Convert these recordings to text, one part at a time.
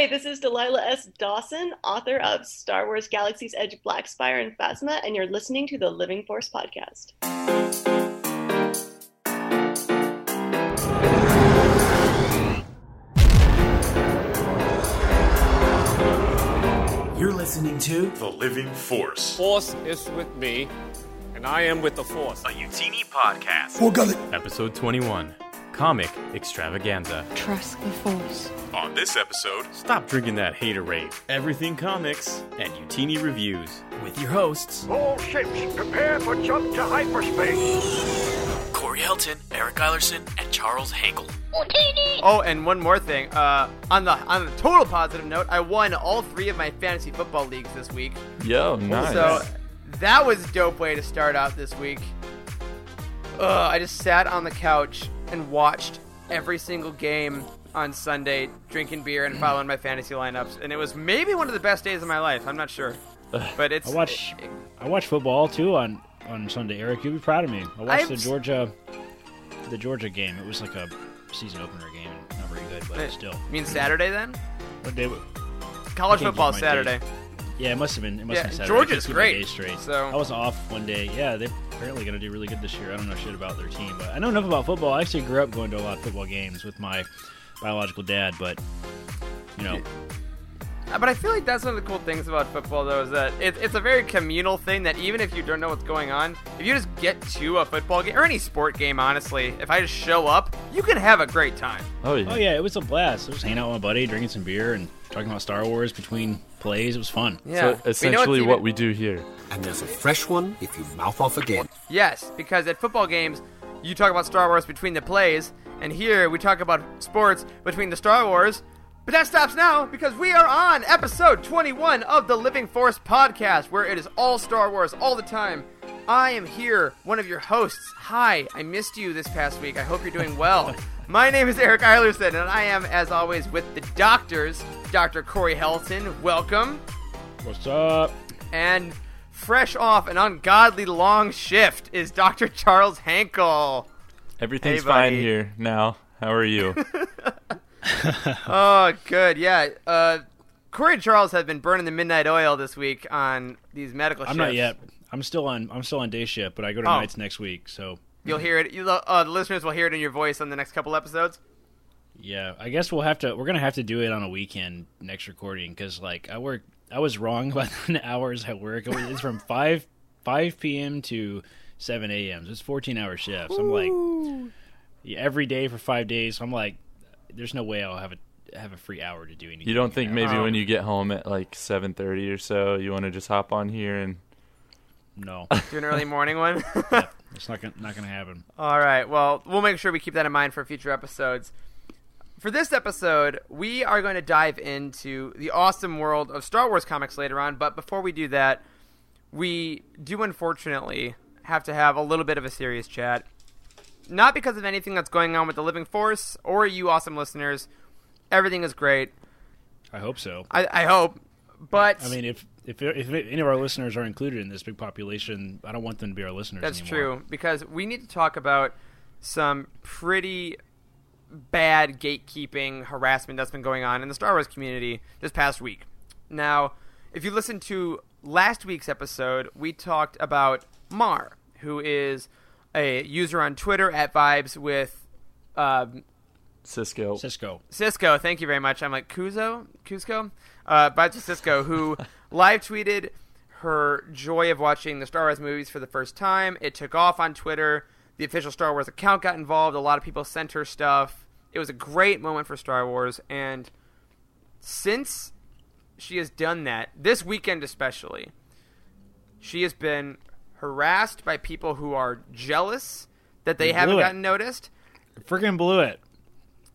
Hi, this is Delilah S. Dawson, author of Star Wars Galaxy's Edge, Black Spire, and Phasma, and you're listening to the Living Force Podcast. You're listening to the Living Force. Force is with me, and I am with the Force. A Youtini podcast. Episode 21. Comic extravaganza. Trust the Force. On this episode, stop drinking that haterade. Everything comics and Youtini reviews with your hosts. All ships prepare for jump to hyperspace. Corey Helton, Eric Eilerson, and Charles Hankel. Youtini. Oh, and one more thing. On the total positive note, I won all three of my fantasy football leagues this week. Yo, nice. So that was a dope way to start out this week. I just sat on the couch and watched every single game on Sunday, drinking beer and following my fantasy lineups, and it was maybe one of the best days of my life. I'm not sure, but it's. I watch football too on Sunday. Eric, you'll be proud of me. I watched the Georgia game. It was like a season opener game, not very good, but still. You mean Saturday then? What day? College football Saturday. Days. Yeah, it must have been Saturday. Georgia's great. So I was off one day. Yeah, they're apparently going to do really good this year. I don't know shit about their team, but I know enough about football. I actually grew up going to a lot of football games with my biological dad, but, you know. But I feel like that's one of the cool things about football, though, is that it's a very communal thing that even if you don't know what's going on, if you just get to a football game or any sport game, honestly, if I just show up, you can have a great time. Oh, yeah. It was a blast. I was just hanging out with my buddy, drinking some beer, and talking about Star Wars between plays. It was fun. Yeah. So essentially what we do here. And there's a fresh one if you mouth off again. Yes, because at football games, you talk about Star Wars between the plays, and here we talk about sports between the Star Wars. But that stops now because we are on episode 21 of the Living Force Podcast, where it is all Star Wars all the time. I am here, one of your hosts. Hi, I missed you this past week. I hope you're doing well. My name is Eric Eilerson, and I am, as always, with the doctors. Dr. Corey Helton, welcome. What's up? And fresh off an ungodly long shift is Dr. Charles Hankel. Everything's fine here now. How are you? Oh, good. Yeah. Corey and Charles have been burning the midnight oil this week on these medical shifts. I'm not yet. I'm still on day shift, but I go to nights next week. So you'll hear it. The listeners will hear it in your voice on the next couple episodes. Yeah, I guess we're gonna have to do it on a weekend next recording because I was wrong about the hours I work. It's from 5 p.m. to 7 a.m. So it's 14-hour shifts. Ooh. I'm like, yeah, every day for 5 days. So I'm like, there's no way I'll have a free hour to do anything. You don't think maybe when you get home at like 7:30 or so, you want to just hop on here and no do an early morning one? Yep, it's not gonna happen. All right, well, we'll make sure we keep that in mind for future episodes. For this episode, we are going to dive into the awesome world of Star Wars comics later on, but before we do that, we do unfortunately have to have a little bit of a serious chat. Not because of anything that's going on with the Living Force or you awesome listeners. Everything is great. I hope so. I hope, but... I mean, if any of our listeners are included in this big population, I don't want them to be our listeners anymore. That's true, because we need to talk about some pretty... bad gatekeeping harassment that's been going on in the Star Wars community this past week. Now, if you listen to last week's episode, we talked about Mar, who is a user on Twitter at Vibes with Cisco. Thank you very much. I'm like Cusco. Vibes with Cisco, who live tweeted her joy of watching the Star Wars movies for the first time. It took off on Twitter. The official Star Wars account got involved. A lot of people sent her stuff. It was a great moment for Star Wars. And since she has done that, this weekend especially, she has been harassed by people who are jealous that they haven't gotten noticed. Freaking blew it.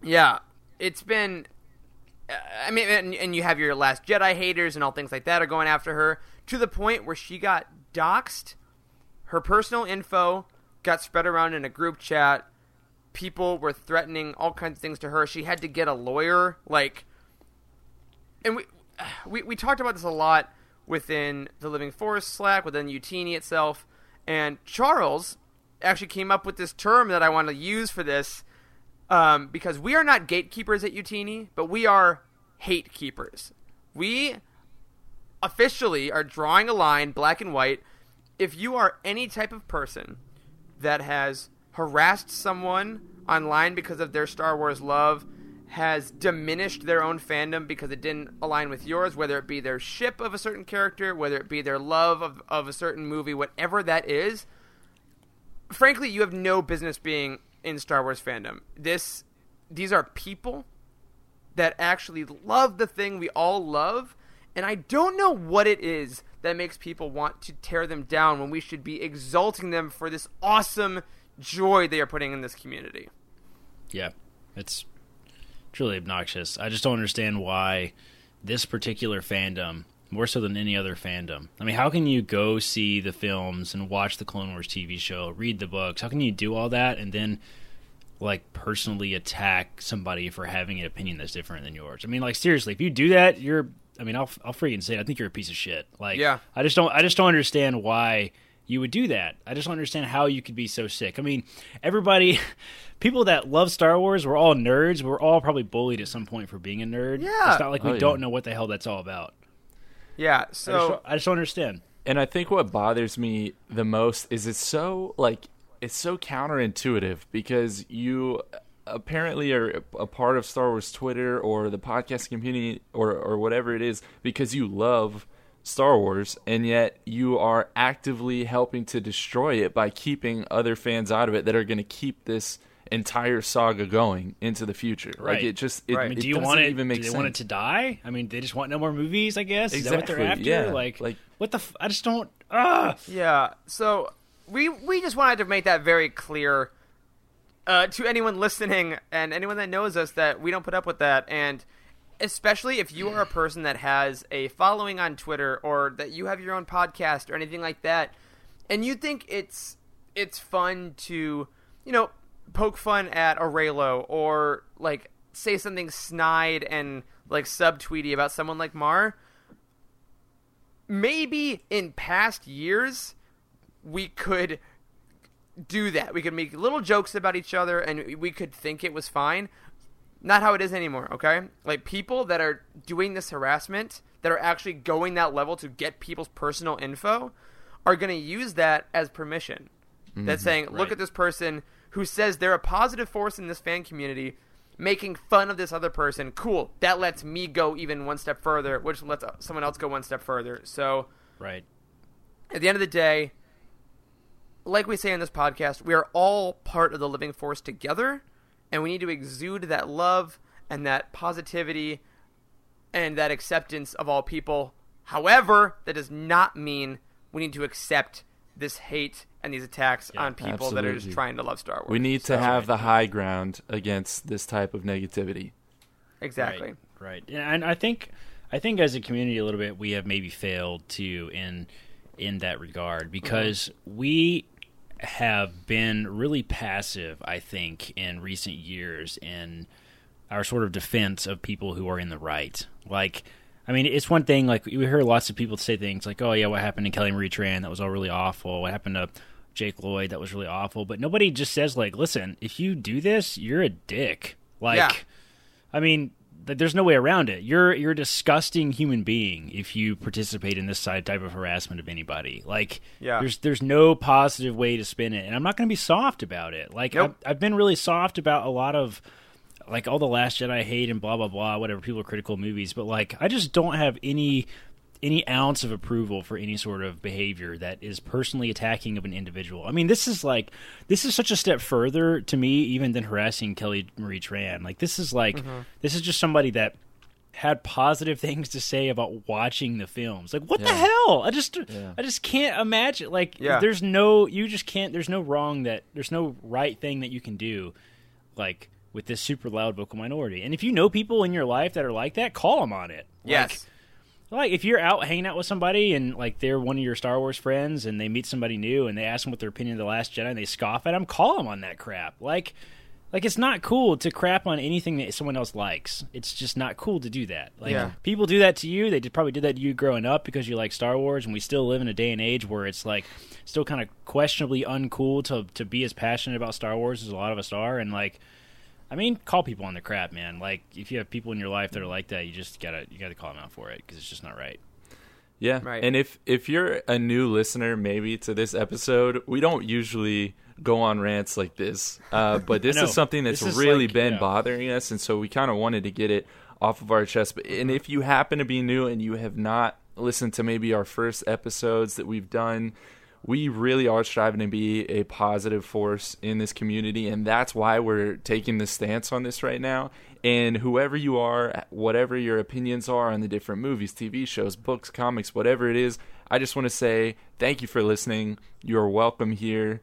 Yeah. It's been... I mean, and you have your Last Jedi haters and all things like that are going after her to the point where she got doxxed. Her personal info... got spread around in a group chat. People were threatening all kinds of things to her. She had to get a lawyer. And we talked about this a lot within the Living Force Slack, within Youtini itself. And Charles actually came up with this term that I want to use for this because we are not gatekeepers at Youtini, but we are hate keepers. We officially are drawing a line, black and white. If you are any type of person that has harassed someone online because of their Star Wars love, has diminished their own fandom because it didn't align with yours, whether it be their ship of a certain character, whether it be their love of a certain movie, whatever that is, frankly, you have no business being in Star Wars fandom. These are people that actually love the thing we all love, and I don't know what it is that makes people want to tear them down when we should be exalting them for this awesome joy they are putting in this community. Yeah, it's truly obnoxious. I just don't understand why this particular fandom, more so than any other fandom. I mean, how can you go see the films and watch the Clone Wars TV show, read the books? How can you do all that and then, like, personally attack somebody for having an opinion that's different than yours? I mean, like, seriously, if you do that, I'll freaking say it. I think you're a piece of shit. Like, yeah. I just don't understand why you would do that. I just don't understand how you could be so sick. I mean, people that love Star Wars, we're all nerds. We're all probably bullied at some point for being a nerd. Yeah. It's not like we don't know what the hell that's all about. Yeah, so I just don't understand. And I think what bothers me the most is it's so counterintuitive, because you apparently are a part of Star Wars Twitter or the podcast community or whatever it is because you love Star Wars, and yet you are actively helping to destroy it by keeping other fans out of it that are going to keep this entire saga going into the future. Right. Like, do they want it to die? I mean, they just want no more movies, I guess. Exactly. Is that what they're after? Yeah. Like what the I just don't Yeah. So we just wanted to make that very clear to anyone listening and anyone that knows us that we don't put up with that, and especially if you are a person that has a following on Twitter or that you have your own podcast or anything like that, and you think it's fun to, poke fun at Aurelo or, like, say something snide and, like, subtweety about someone like Mar, maybe in past years we could do that. We could make little jokes about each other and we could think it was fine. Not how it is anymore, okay? Like, people that are doing this harassment, that are actually going that level to get people's personal info, are going to use that as permission. Mm-hmm, that's saying, look at this person who says they're a positive force in this fan community, making fun of this other person. Cool. That lets me go even one step further, which lets someone else go one step further. So, right. At the end of the day, like we say on this podcast, we are all part of the Living Force together, and we need to exude that love and that positivity and that acceptance of all people. However, that does not mean we need to accept this hate and these attacks on people that are just trying to love Star Wars. We need to have the high ground against this type of negativity. Exactly. Right. And I think as a community a little bit, we have maybe failed to in that regard, because we have been really passive, I think, in recent years in our sort of defense of people who are in the right. Like, I mean, it's one thing, like, we hear lots of people say things like, oh, yeah, what happened to Kelly Marie Tran? That was all really awful. What happened to Jake Lloyd? That was really awful. But nobody just says, like, listen, if you do this, you're a dick. Like, yeah. I mean, there's no way around it. You're a disgusting human being if you participate in this type of harassment of anybody. Like, there's no positive way to spin it. And I'm not going to be soft about it. Like, nope. I've been really soft about a lot of, like, all the Last Jedi hate and blah, blah, blah, whatever, people are critical of movies. But, like, I just don't have any ounce of approval for any sort of behavior that is personally attacking of an individual. I mean, this is such a step further to me even than harassing Kelly Marie Tran. Like, this is just somebody that had positive things to say about watching the films. Like, what the hell? I just can't imagine. Like, there's no wrong that, there's no right thing that you can do, like, with this super loud vocal minority. And if you know people in your life that are like that, call them on it. Yes. Like, if you're out hanging out with somebody and, like, they're one of your Star Wars friends and they meet somebody new and they ask them what their opinion of The Last Jedi and they scoff at them, call them on that crap. Like it's not cool to crap on anything that someone else likes. It's just not cool to do that. Like, people do that to you. They probably did that to you growing up because you like Star Wars, and we still live in a day and age where it's, like, still kind of questionably uncool to be as passionate about Star Wars as a lot of us are. And, like, I mean, call people on their crap, man. Like, if you have people in your life that are like that, you gotta call them out for it, because it's just not right. Yeah, right. And if you're a new listener, maybe, to this episode, we don't usually go on rants like this, but this is something that's really like, been bothering us, and so we kind of wanted to get it off of our chest. And if you happen to be new and you have not listened to maybe our first episodes that we've done, we really are striving to be a positive force in this community, and that's why we're taking the stance on this right now. And whoever you are, whatever your opinions are on the different movies, TV shows, books, comics, whatever it is, I just want to say thank you for listening. You're welcome here.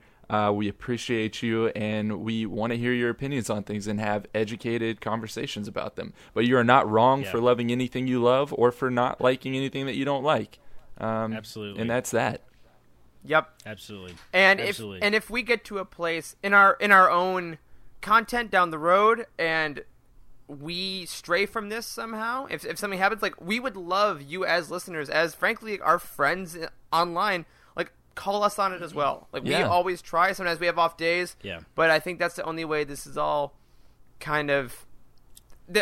We appreciate you, and we want to hear your opinions on things and have educated conversations about them. But you are not wrong for loving anything you love or for not liking anything that you don't like. Absolutely. And that's that. Yep. Absolutely. And absolutely. If we get to a place in our own content down the road and we stray from this somehow, if something happens, like, we would love you as listeners, as frankly our friends online, like, call us on it as well. Like, we always try. Sometimes we have off days. Yeah. But I think that's the only way this is all kind of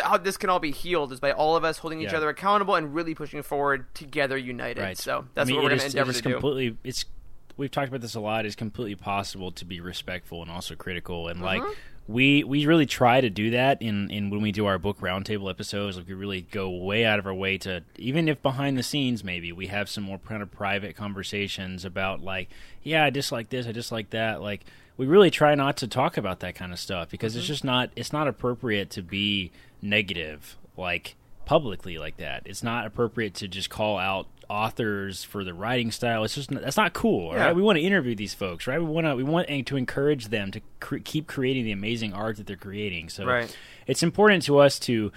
how this can all be healed, is by all of us holding each other accountable and really pushing forward together, united. Right. So that's what we're going to endeavor to do. We've talked about this a lot. It's completely possible to be respectful and also critical. And like, we really try to do that in when we do our book roundtable episodes. Like, we really go way out of our way to, even if behind the scenes, maybe we have some more kind of private conversations about, like, yeah, I dislike this, I dislike that. Like, we really try not to talk about that kind of stuff, because it's just not, it's not appropriate to be negative, like, publicly like that. It's not appropriate to just call out authors for the writing style. It's just, that's not cool. Right? We want to interview these folks, right? We want to encourage them to keep creating the amazing art that they're creating. So it's important to us to,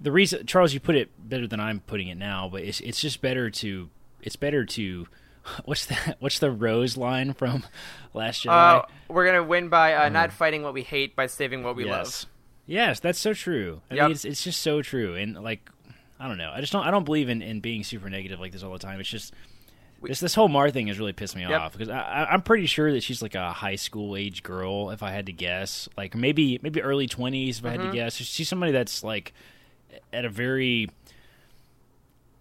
the reason, Charles, you put it better than I'm putting it now, but it's just better to, what's the Rose line from Last Jedi? We're going to win by not fighting what we hate, by saving what we love. Yes, that's so true. I mean, it's just so true. And, like, I don't know. I don't believe in being super negative like this all the time. It's just this whole Mar thing has really pissed me off, because I'm pretty sure that she's like a high school age girl, if I had to guess. Like, maybe early 20s, if I had to guess. She's somebody that's, like, at a very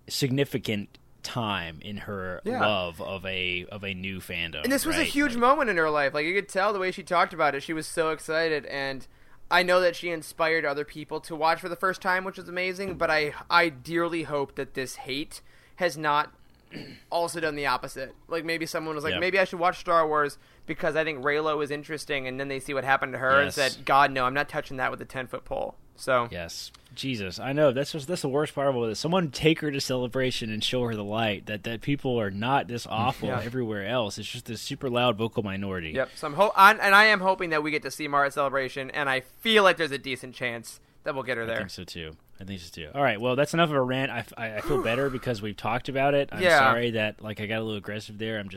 significant time in her love of a new fandom. And this was a huge moment in her life. Like, you could tell the way she talked about it. She was so excited, and I know that she inspired other people to watch for the first time, which is amazing, but I dearly hope that this hate has not also done the opposite. Like, maybe someone was like, maybe I should watch Star Wars because I think Reylo is interesting, and then they see what happened to her and said, God, no, I'm not touching that with a 10-foot pole. So Jesus, I know. That's the worst part of it. Someone take her to Celebration and show her the light, that people are not this awful everywhere else. It's just this super loud vocal minority. Yep. So I am hoping that we get to see Mara at Celebration, and I feel like there's a decent chance that we'll get her there. I think so too. All right. Well, that's enough of a rant. I feel better because we've talked about it. I'm sorry that, like, I got a little aggressive there. I'm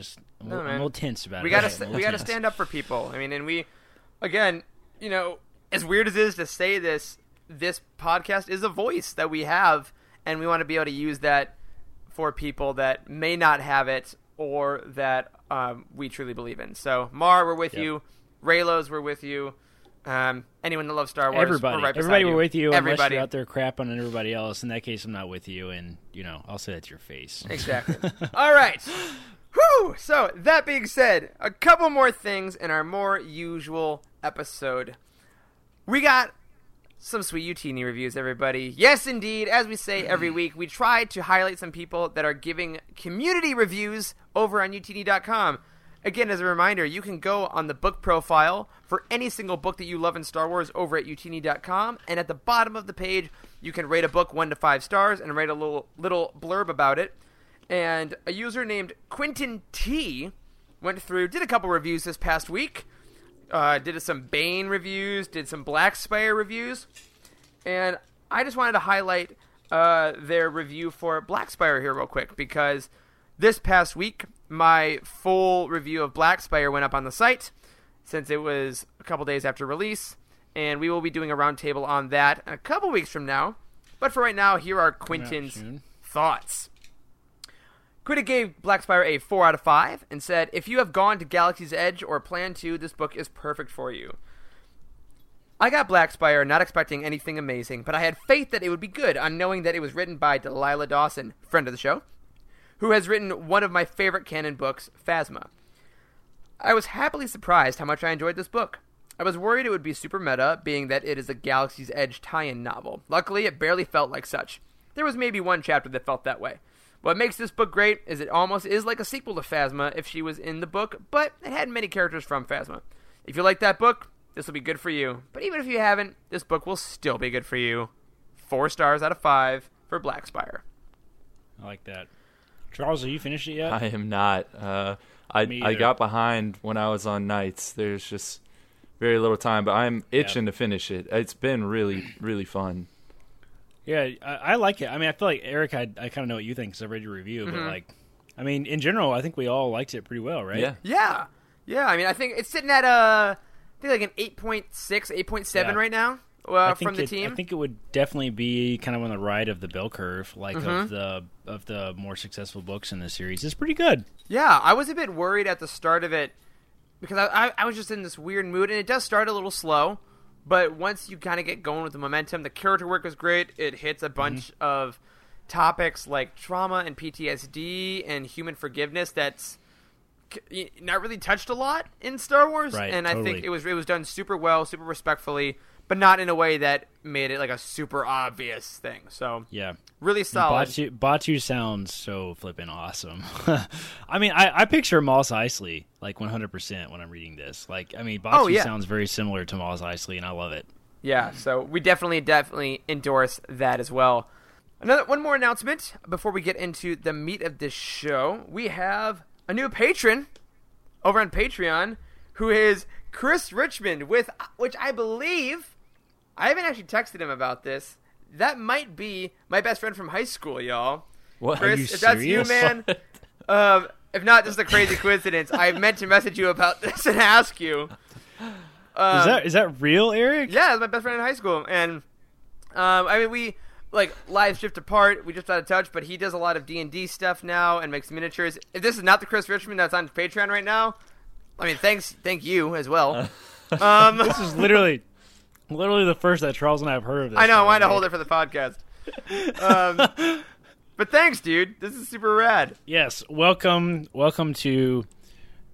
a little tense about it. We gotta stand up for people. I mean, and we, again, you know, as weird as it is to say this, this podcast is a voice that we have, and we want to be able to use that for people that may not have it, or that we truly believe in. So, Mar, we're with you. Reylos, we're with you. Anyone that loves Star Wars, everybody, we're right beside you. We're with you. Everybody. Unless you're out there crapping on everybody else. In that case, I'm not with you, and, you know, I'll say that to your face. Exactly. All right. Whew! So, that being said, a couple more things in our more usual episode. We got some sweet Youtini reviews, everybody. Yes, indeed. As we say every week, we try to highlight some people that are giving community reviews over on Youtini.com. Again, as a reminder, you can go on the book profile for any single book that you love in Star Wars over at Youtini.com, and at the bottom of the page, you can rate a book 1 to 5 stars and write a little blurb about it. And a user named Quentin T went through, did a couple reviews this past week. Did some Bane reviews, did some Black Spire reviews, and I just wanted to highlight their review for Black Spire here real quick, because this past week, my full review of Black Spire went up on the site, since it was a couple days after release, and we will be doing a roundtable on that a couple weeks from now, but for right now, here are Quentin's thoughts. Quentin gave Black Spire a 4 out of 5 and said, if you have gone to Galaxy's Edge or plan to, this book is perfect for you. I got Black Spire, not expecting anything amazing, but I had faith that it would be good on knowing that it was written by Delilah Dawson, friend of the show, who has written one of my favorite canon books, Phasma. I was happily surprised how much I enjoyed this book. I was worried it would be super meta, being that it is a Galaxy's Edge tie-in novel. Luckily, it barely felt like such. There was maybe one chapter that felt that way. What makes this book great is it almost is like a sequel to Phasma if she was in the book, but it had many characters from Phasma. If you like that book, this will be good for you. But even if you haven't, this book will still be good for you. 4 stars out of 5 for Black Spire. I like that. Charles, have you finished it yet? I am not. I got behind when I was on nights. There's just very little time, but I'm itching to finish it. It's been really, really fun. Yeah, I like it. I mean, I feel like, Eric, I kind of know what you think because I read your review. Mm-hmm. But, like, I mean, in general, I think we all liked it pretty well, right? Yeah. Yeah, I mean, I think it's sitting at an 8.6, 8.7 right now from the team. I think it would definitely be kind of on the right of the bell curve, like of the more successful books in the series. It's pretty good. Yeah, I was a bit worried at the start of it. Because I was just in this weird mood, and it does start a little slow, but once you kind of get going with the momentum, the character work is great. It hits a bunch of topics like trauma and PTSD and human forgiveness that's not really touched a lot in Star Wars, right, and totally. I think it was done super well, super respectfully, but not in a way that made it like a super obvious thing. So yeah, really solid. Batu sounds so flippin' awesome. I mean, I picture Mos Eisley like 100% when I'm reading this. Like, I mean, Batu sounds very similar to Mos Eisley, and I love it. Yeah, so we definitely endorse that as well. One more announcement before we get into the meat of this show. We have a new patron over on Patreon who is Chris Richmond, which I believe. I haven't actually texted him about this. That might be my best friend from high school, y'all. What? Chris, are you if serious? That's you, man. If not, this is a crazy coincidence. I meant to message you about this and ask you. Is that real, Eric? Yeah, that's my best friend in high school, and I mean, we like lives drift apart. We just out of touch, but he does a lot of D&D stuff now and makes miniatures. If this is not the Chris Richmond that's on Patreon right now, I mean, thank you as well. This is literally the first that Charles and I have heard of this. I know, I wanted to hold it for the podcast. But thanks, dude. This is super rad. Yes, welcome to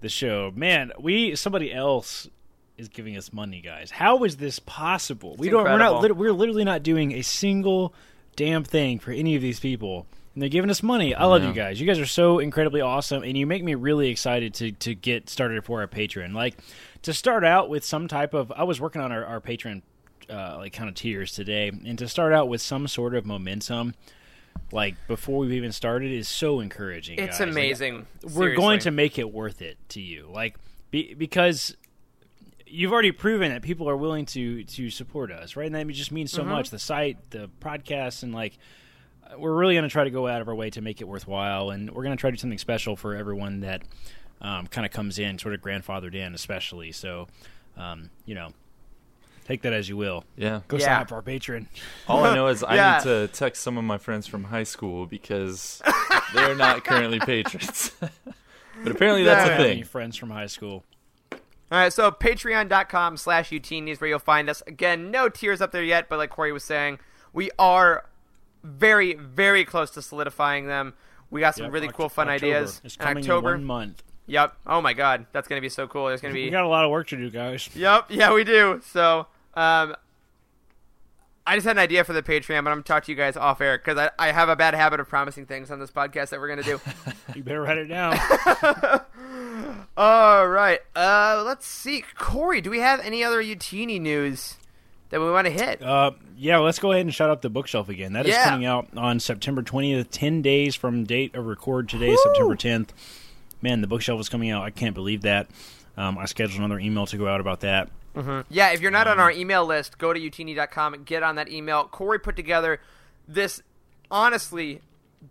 the show. Man, somebody else is giving us money, guys. How is this possible? We're literally not doing a single damn thing for any of these people, and they're giving us money. I love you guys. You guys are so incredibly awesome, and you make me really excited to get started for our Patreon. Like, to start out with some type of – I was working on our Patreon like kind of tiers today, and to start out with some sort of momentum like before we've even started is so encouraging. It's guys. Amazing. Like, we're going to make it worth it to you, like because you've already proven that people are willing to support us, right? And that just means so much. The site, the podcast, and like – we're really going to try to go out of our way to make it worthwhile, and we're going to try to do something special for everyone that kind of comes in, sort of grandfathered in especially. So, you know, take that as you will. Yeah. Go sign up for our Patreon. All I know is I need to text some of my friends from high school because they're not currently patrons. But apparently that's a thing. Friends from high school. All right, so patreon.com/Youtini is where you'll find us. Again, no tiers up there yet, but like Corey was saying, we are very, very close to solidifying them. We got some really cool, fun ideas. It's coming in 1 month. Yep. Oh, my God. That's going to be so cool. There's going to be... We got a lot of work to do, guys. Yep. Yeah, we do. So, I just had an idea for the Patreon, but I'm going to talk to you guys off air because I have a bad habit of promising things on this podcast that we're going to do. You better write it down. All right. Let's see. Corey, do we have any other Youtini news that we want to hit? Yeah, let's go ahead and shout out The Bookshelf again. That is coming out on September 20th, 10 days from date of record today, September 10th. Man, The Bookshelf is coming out. I can't believe that. I scheduled another email to go out about that. Mm-hmm. Yeah, if you're not on our email list, go to youtini.com and get on that email. Corey put together this, honestly,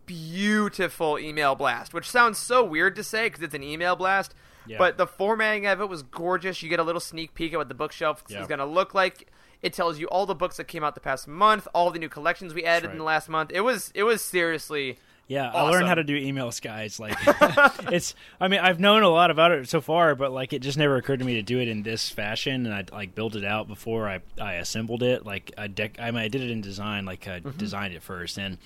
beautiful email blast, which sounds so weird to say because it's an email blast, but the formatting of it was gorgeous. You get a little sneak peek at what The Bookshelf is going to look like. It tells you all the books that came out the past month, all the new collections we added in the last month. It was seriously Yeah, awesome. I learned how to do emails, guys. Like, it's. I mean, I've known a lot about it so far, but like, it just never occurred to me to do it in this fashion. And I like built it out before I assembled it. Like, I did it in design. Like, I designed it first. And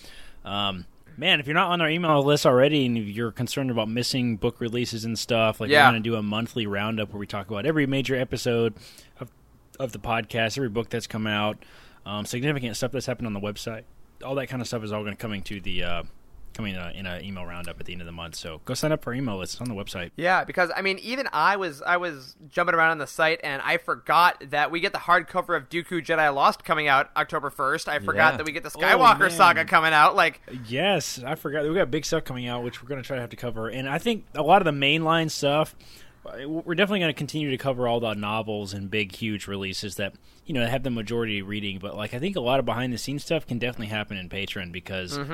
man, if you're not on our email list already, and you're concerned about missing book releases and stuff, like, we're going to do a monthly roundup where we talk about every major episode of the podcast, every book that's come out, significant stuff that's happened on the website. All that kind of stuff is all going to coming in an email roundup at the end of the month. So go sign up for our email list. It's on the website. Yeah, because I mean, even I was jumping around on the site, and I forgot that we get the hardcover of Dooku Jedi Lost coming out October 1st. I forgot that we get the Skywalker Saga coming out. Like, yes, I forgot. We got big stuff coming out, which we're going to try to have to cover. And I think a lot of the mainline stuff, we're definitely going to continue to cover all the novels and big, huge releases that, you know, have the majority reading. But like, I think a lot of behind the scenes stuff can definitely happen in Patreon because there's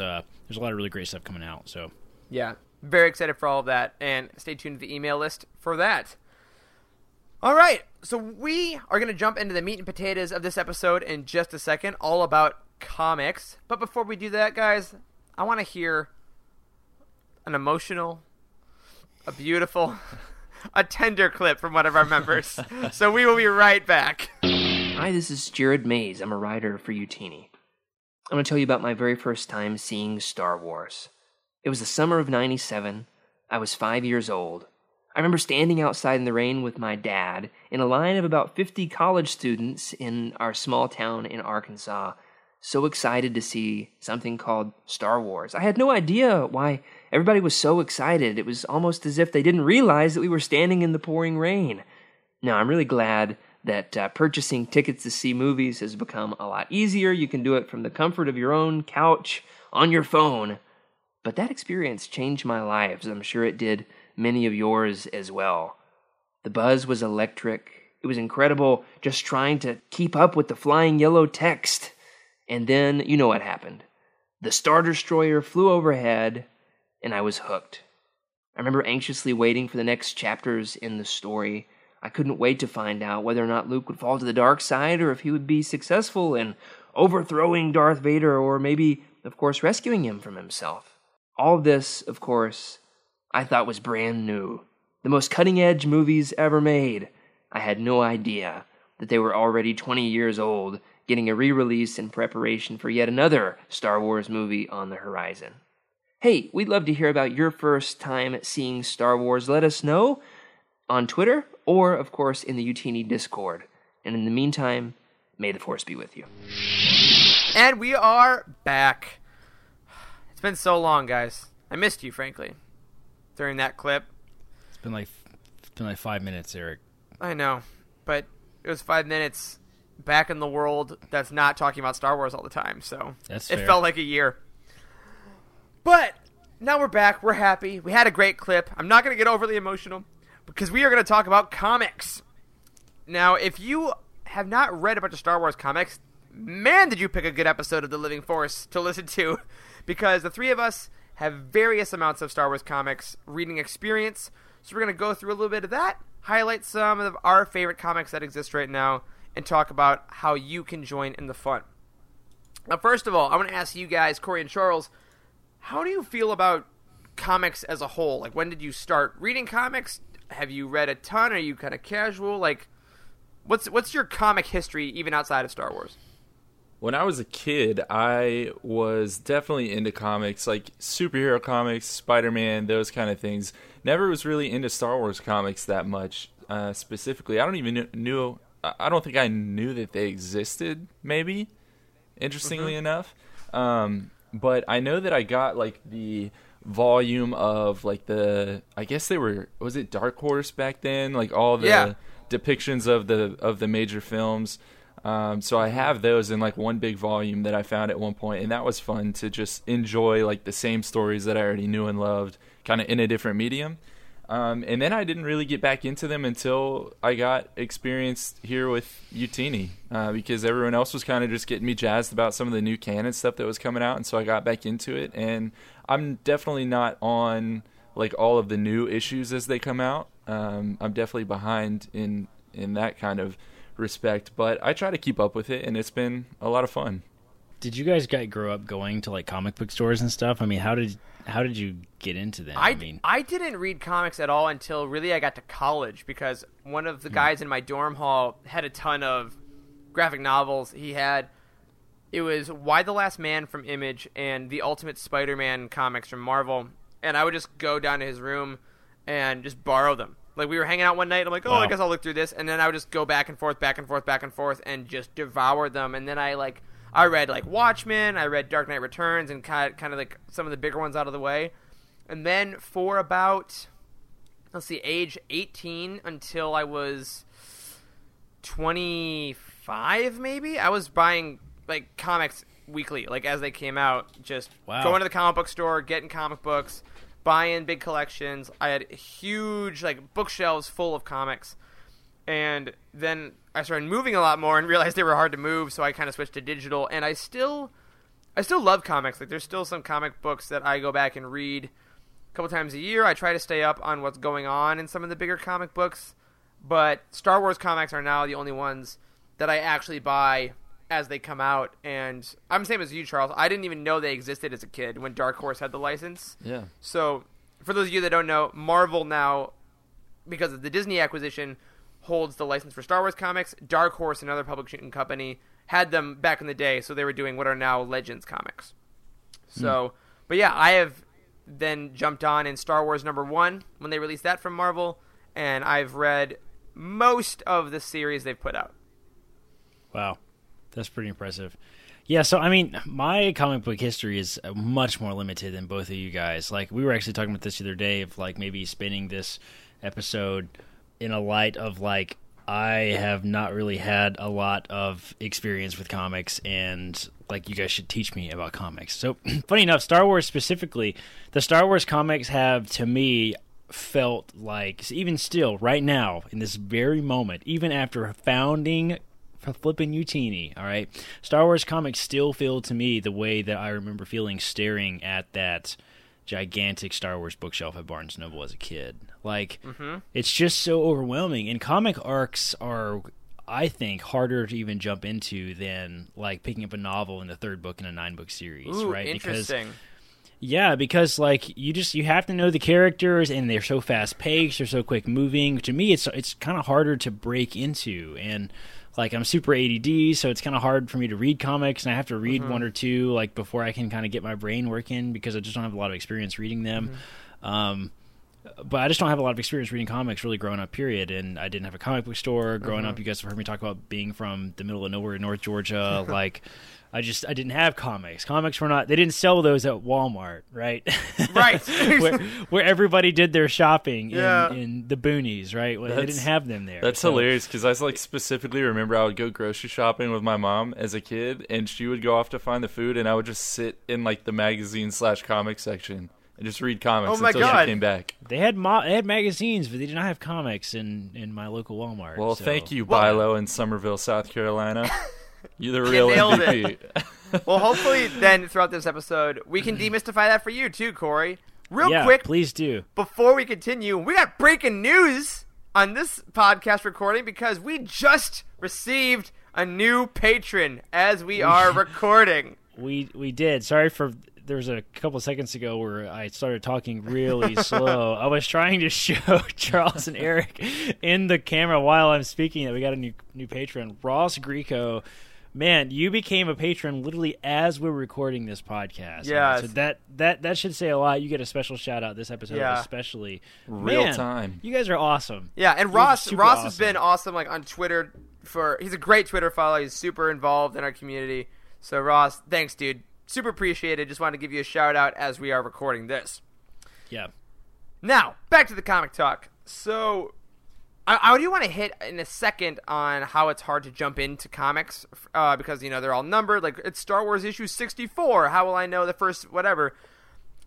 a lot of really great stuff coming out. So yeah, very excited for all of that, and stay tuned to the email list for that. All right, so we are going to jump into the meat and potatoes of this episode in just a second, all about comics. But before we do that, guys, I want to hear an emotional, a beautiful, a tender clip from one of our members. So we will be right back. Hi, this is Jared Mays. I'm a writer for Youtini. I'm going to tell you about my very first time seeing Star Wars. It was the summer of 97. I was 5 years old. I remember standing outside in the rain with my dad in a line of about 50 college students in our small town in Arkansas, so excited to see something called Star Wars. I had no idea why everybody was so excited. It was almost as if they didn't realize that we were standing in the pouring rain. Now, I'm really glad that purchasing tickets to see movies has become a lot easier. You can do it from the comfort of your own couch, on your phone. But that experience changed my life, as I'm sure it did many of yours as well. The buzz was electric. It was incredible just trying to keep up with the flying yellow text. And then, you know what happened. The Star Destroyer flew overhead, and I was hooked. I remember anxiously waiting for the next chapters in the story. I couldn't wait to find out whether or not Luke would fall to the dark side, or if he would be successful in overthrowing Darth Vader, or maybe, of course, rescuing him from himself. All this, of course, I thought was brand new. The most cutting-edge movies ever made. I had no idea that they were already 20 years old, getting a re-release in preparation for yet another Star Wars movie on the horizon. Hey, we'd love to hear about your first time seeing Star Wars. Let us know on Twitter or, of course, in the Youtini Discord. And in the meantime, may the Force be with you. And we are back. It's been so long, guys. I missed you, frankly, during that clip. It's been like 5 minutes, Eric. I know, but it was 5 minutes back in the world that's not talking about Star Wars all the time, so that's fair. It felt like a year. But now we're back. We're happy. We had a great clip. I'm not going to get overly emotional because we are going to talk about comics. Now, if you have not read a bunch of Star Wars comics, man, did you pick a good episode of The Living Force to listen to, because the three of us have various amounts of Star Wars comics reading experience. So we're going to go through a little bit of that, highlight some of our favorite comics that exist right now, and talk about how you can join in the fun. Now, first of all, I want to ask you guys, Corey and Charles, how do you feel about comics as a whole? Like, when did you start reading comics? Have you read a ton? Are you kind of casual? Like, what's your comic history, even outside of Star Wars? When I was a kid, I was definitely into comics, like superhero comics, Spider-Man, those kind of things. Never was really into Star Wars comics that much, specifically. I don't think I knew that they existed, maybe, interestingly enough. But I know that I got, like, the volume of, like, the, I guess they were, was it Dark Horse back then? Like, all the depictions of the major films. So I have those in, like, one big volume that I found at one point, and that was fun to just enjoy, like, the same stories that I already knew and loved, kind of in a different medium. And then I didn't really get back into them until I got experienced here with Youtini, because everyone else was kind of just getting me jazzed about some of the new canon stuff that was coming out, and so I got back into it. And I'm definitely not on, like, all of the new issues as they come out. I'm definitely behind in that kind of respect, but I try to keep up with it, and it's been a lot of fun. Did you guys grow up going to like comic book stores and stuff? I mean, how did you get into that? I didn't read comics at all until really I got to college, because one of the guys in my dorm hall had a ton of graphic novels. It was Why the Last Man from Image and the Ultimate Spider-Man comics from Marvel, and I would just go down to his room and just borrow them. Like, we were hanging out one night, I'm like, I guess I'll look through this, and then I would just go back and forth, and just devour them, and then I read, like, Watchmen, I read Dark Knight Returns, and kind of like, some of the bigger ones out of the way. And then for about, age 18 until I was 25, maybe? I was buying, like, comics weekly, like, as they came out. Just going to the comic book store, getting comic books, buying big collections. I had huge, like, bookshelves full of comics. And then I started moving a lot more and realized they were hard to move, so I kind of switched to digital. And I still love comics. Like, there's still some comic books that I go back and read a couple times a year. I try to stay up on what's going on in some of the bigger comic books. But Star Wars comics are now the only ones that I actually buy as they come out. And I'm the same as you, Charles. I didn't even know they existed as a kid when Dark Horse had the license. Yeah. So for those of you that don't know, Marvel now, because of the Disney acquisition, holds the license for Star Wars comics. Dark Horse, another publishing company, had them back in the day, so they were doing what are now Legends comics. So, but yeah, I have then jumped on in Star Wars #1 when they released that from Marvel, and I've read most of the series they've put out. Wow, that's pretty impressive. Yeah, so I mean, my comic book history is much more limited than both of you guys. Like, we were actually talking about this the other day of like maybe spinning this episode in a light of, like, I have not really had a lot of experience with comics, and, like, you guys should teach me about comics. So, funny enough, Star Wars specifically, the Star Wars comics have, to me, felt like, even still, right now, in this very moment, even after founding flipping Youtini, all right, Star Wars comics still feel to me the way that I remember feeling staring at that gigantic Star Wars bookshelf at Barnes & Noble as a kid. Like, it's just so overwhelming. And comic arcs are, I think, harder to even jump into than, like, picking up a novel in the third book in a 9-book series, right? Interesting. Because, like, you have to know the characters, and they're so fast-paced, they're so quick-moving. To me, it's kind of harder to break into, and, like, I'm super ADD, so it's kind of hard for me to read comics, and I have to read one or two, like, before I can kind of get my brain working, because I just don't have a lot of experience reading them. But I just don't have a lot of experience reading comics really growing up, period. And I didn't have a comic book store growing up. You guys have heard me talk about being from the middle of nowhere in North Georgia. Like, I didn't have comics. Comics were not, they didn't sell those at Walmart, right? Right. where everybody did their shopping in the boonies, right? Well, they didn't have them there. That's hilarious, because I specifically remember I would go grocery shopping with my mom as a kid, and she would go off to find the food, and I would just sit in like the magazine/comic section and just read comics until she came back. They had magazines, but they did not have comics in my local Walmart. Well, thank you, Bilo in Summerville, South Carolina. You're the real MVP. Well, hopefully then throughout this episode, we can demystify that for you too, Corey. Real quick. Please do. Before we continue, we got breaking news on this podcast recording, because we just received a new patron as we are recording. We did. Sorry for... There was a couple of seconds ago where I started talking really slow. I was trying to show Charles and Eric in the camera while I'm speaking that we got a new patron, Ross Greco. Man, you became a patron literally as we're recording this podcast. Yeah, right? So that should say a lot. You get a special shout out this episode, especially. Real time. You guys are awesome. Yeah, and Ross has been awesome, like, on Twitter. He's a great Twitter follow. He's super involved in our community. So Ross, thanks, dude. Super appreciated. Just wanted to give you a shout out as we are recording this. Yeah. Now, back to the comic talk. So, I do want to hit in a second on how it's hard to jump into comics because, you know, they're all numbered. Like, it's Star Wars issue 64. How will I know the first whatever?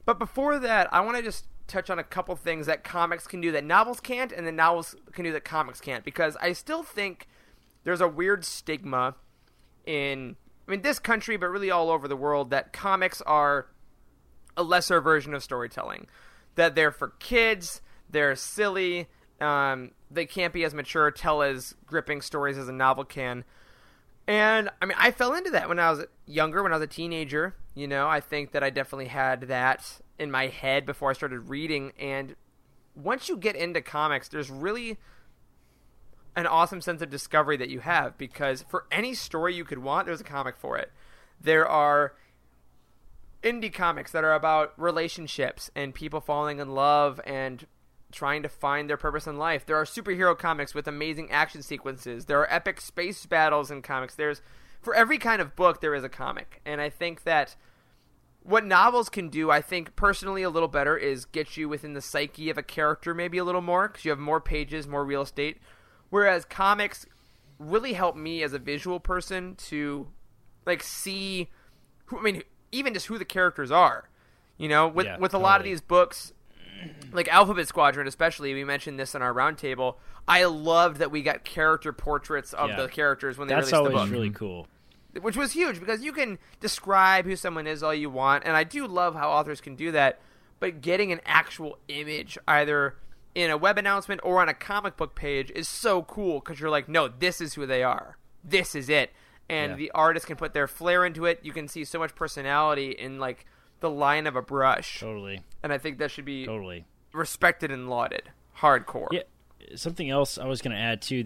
But before that, I want to just touch on a couple things that comics can do that novels can't, and that novels can do that comics can't, because I still think there's a weird stigma in... I mean, this country, but really all over the world, that comics are a lesser version of storytelling. That they're for kids, they're silly, they can't be as mature, tell as gripping stories as a novel can. And I mean, I fell into that when I was younger, when I was a teenager. You know, I think that I definitely had that in my head before I started reading. And once you get into comics, there's really an awesome sense of discovery that you have, because for any story you could want, there's a comic for it. There are indie comics that are about relationships and people falling in love and trying to find their purpose in life. There are superhero comics with amazing action sequences. There are epic space battles in comics. There's, for every kind of book, there is a comic. And I think that what novels can do, I think personally a little better, is get you within the psyche of a character maybe a little more, because you have more pages, more real estate. Whereas comics really help me as a visual person to like see who, I mean, even just who the characters are, you know, with a lot of these books, like Alphabet Squadron, especially, we mentioned this in our roundtable. I loved that we got character portraits of the characters when they released the book. That's always really cool. Which was huge, because you can describe who someone is all you want, and I do love how authors can do that, but getting an actual image, either in a web announcement or on a comic book page, is so cool, because you're like, no, this is who they are. This is it. And the artist can put their flair into it. You can see so much personality in, like, the line of a brush. Totally. And I think that should be respected and lauded. Hardcore. Yeah. Something else I was going to add, too,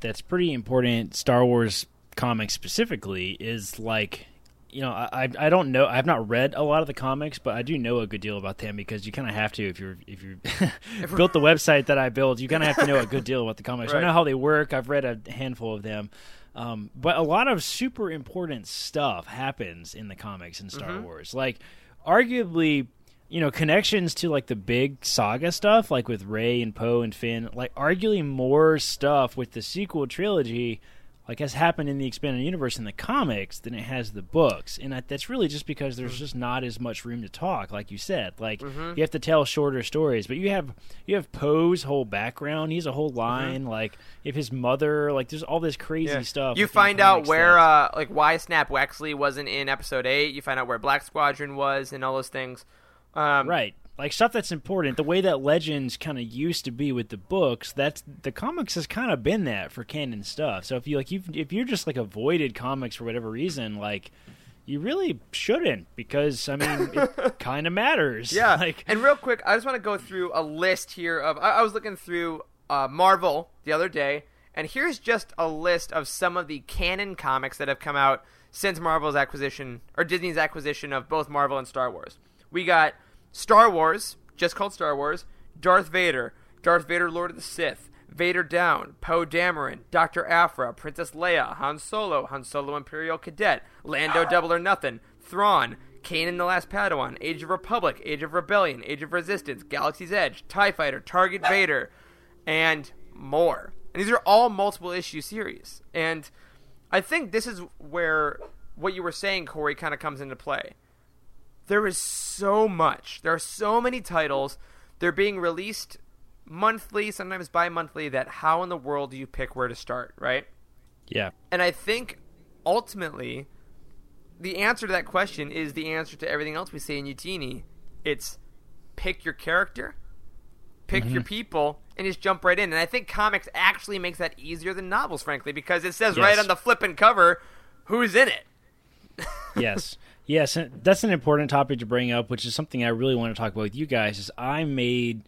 that's pretty important, Star Wars comics specifically, is, like, you know, I don't know. I've not read a lot of the comics, but I do know a good deal about them, because you kind of have to, if you built the website that I built, you kind of have to know a good deal about the comics. Right. I know how they work. I've read a handful of them. But a lot of super important stuff happens in the comics in Star Wars. Like, arguably, you know, connections to, like, the big saga stuff, like with Rey and Poe and Finn, like, arguably more stuff with the sequel trilogy, like, has happened in the expanded universe in the comics than it has the books. And that's really just because there's just not as much room to talk, like you said. Like, you have to tell shorter stories. But you have Poe's whole background. He's a whole line. Like, if his mother, like, there's all this crazy stuff. You find out where, like, why Snap Wexley wasn't in Episode 8. You find out where Black Squadron was and all those things. Right. Like, stuff that's important. The way that Legends kind of used to be with the books, the comics has kind of been that for canon stuff. So if you're just, like, avoided comics for whatever reason, like, you really shouldn't, because, I mean, it kind of matters. Yeah. Like, and real quick, I just want to go through a list here of, I was looking through Marvel the other day, and here's just a list of some of the canon comics that have come out since Marvel's acquisition, or Disney's acquisition of both Marvel and Star Wars. We got Star Wars, just called Star Wars, Darth Vader Lord of the Sith, Vader Down, Poe Dameron, Dr. Aphra, Princess Leia, Han Solo Imperial Cadet, Lando Double or Nothing, Thrawn, Kanan the Last Padawan, Age of Republic, Age of Rebellion, Age of Resistance, Galaxy's Edge, TIE Fighter, Target Vader, and more. And these are all multiple issue series. And I think this is where what you were saying, Corey, kind of comes into play. There is so much. There are so many titles. They're being released monthly, sometimes bi-monthly, that how in the world do you pick where to start, right? Yeah. And I think, ultimately, the answer to that question is the answer to everything else we say in Youtini. It's pick your character, pick your people, and just jump right in. And I think comics actually makes that easier than novels, frankly, because it says right on the flippin' cover who's in it. Yes, that's an important topic to bring up, which is something I really want to talk about with you guys, is I made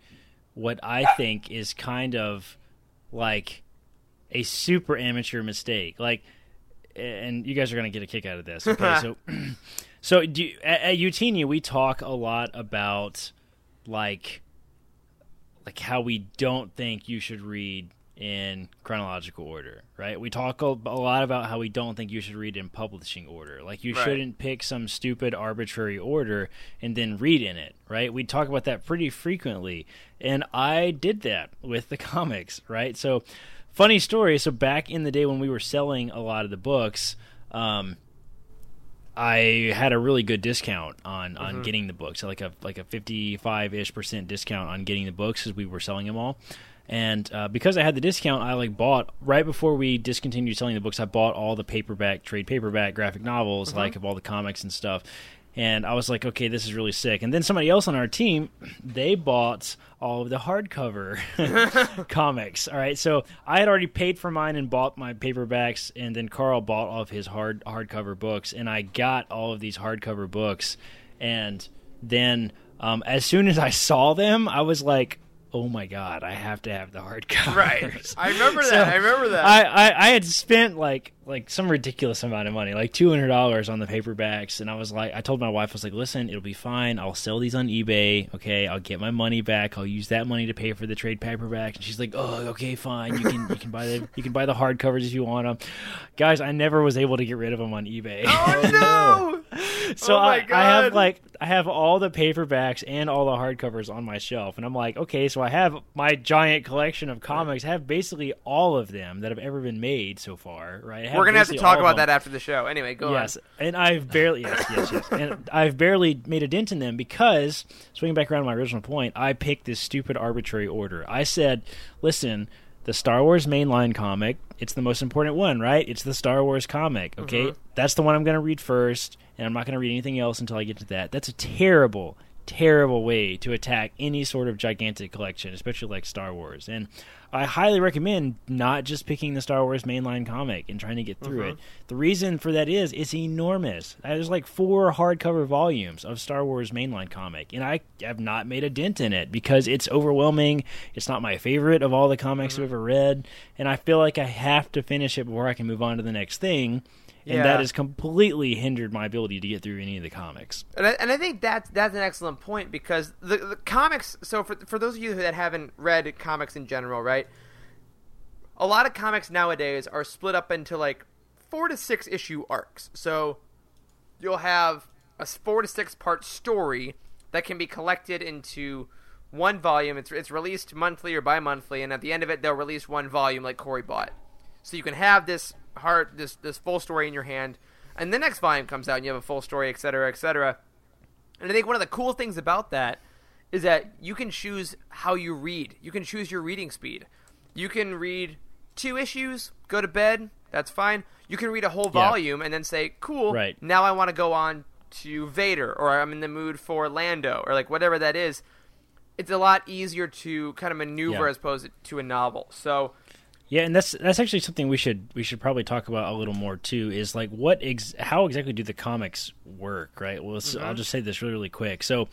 what I think is kind of like a super amateur mistake. Like, and you guys are going to get a kick out of this. Okay, so at Youtini, we talk a lot about like how we don't think you should read in chronological order, right? We talk a lot about how we don't think you should read in publishing order. Like, you shouldn't pick some stupid arbitrary order and then read in it, right? We talk about that pretty frequently, and I did that with the comics, right? So, funny story. So back in the day when we were selling a lot of the books, I had a really good discount on getting the books, like a 55-ish% discount on getting the books, because we were selling them all. And because I had the discount, I bought right before we discontinued selling the books. I bought all the trade paperback graphic novels, like, of all the comics and stuff. And I was like, okay, this is really sick. And then somebody else on our team, they bought all of the hardcover comics. All right, so I had already paid for mine and bought my paperbacks, and then Carl bought all of his hardcover books, and I got all of these hardcover books. And then as soon as I saw them, I was like, oh my God, I have to have the hardcover. Right. I remember that. I had spent like some ridiculous amount of money, like $200 on the paperbacks. And I was like, I told my wife, I was like, listen, it'll be fine. I'll sell these on eBay. Okay. I'll get my money back. I'll use that money to pay for the trade paperbacks. And she's like, oh, okay, fine. You can buy the hardcovers if you want them. Guys, I never was able to get rid of them on eBay. Oh no. So I have all the paperbacks and all the hardcovers on my shelf. And I'm like, okay, so I have my giant collection of comics. I have basically all of them that have ever been made so far, right? We're going to have to talk about that after the show. Anyway, go on. And I've barely made a dent in them because, swinging back around to my original point, I picked this stupid arbitrary order. I said, listen, the Star Wars mainline comic, it's the most important one, right? It's the Star Wars comic, okay? Mm-hmm. That's the one I'm going to read first, and I'm not going to read anything else until I get to that. That's a terrible way to attack any sort of gigantic collection, especially like Star Wars. And I highly recommend not just picking the Star Wars mainline comic and trying to get through it. The reason for that is it's enormous. There's like 4 hardcover volumes of Star Wars mainline comic, and I have not made a dent in it because it's overwhelming. It's not my favorite of all the comics I've ever read, and I feel like I have to finish it before I can move on to the next thing. And that has completely hindered my ability to get through any of the comics. And I think that's an excellent point because the comics – so for those of you that haven't read comics in general, right, a lot of comics nowadays are split up into like 4 to 6 issue arcs. So you'll have a 4 to 6 part story that can be collected into one volume. It's released monthly or bi-monthly, and at the end of it they'll release one volume like Corey bought. So you can have this full story in your hand, and the next volume comes out and you have a full story, etc., etc. And I think one of the cool things about that is that you can choose how you read. You can choose your reading speed. You can read 2 issues, go to bed, that's fine. You can read a whole volume and then say, cool, right, now I want to go on to Vader, or I'm in the mood for Lando, or like whatever that is. It's a lot easier to kind of maneuver as opposed to a novel. So yeah, and that's actually something we should probably talk about a little more too. Is like how exactly do the comics work, right? Well, I'll just say this really quick. So,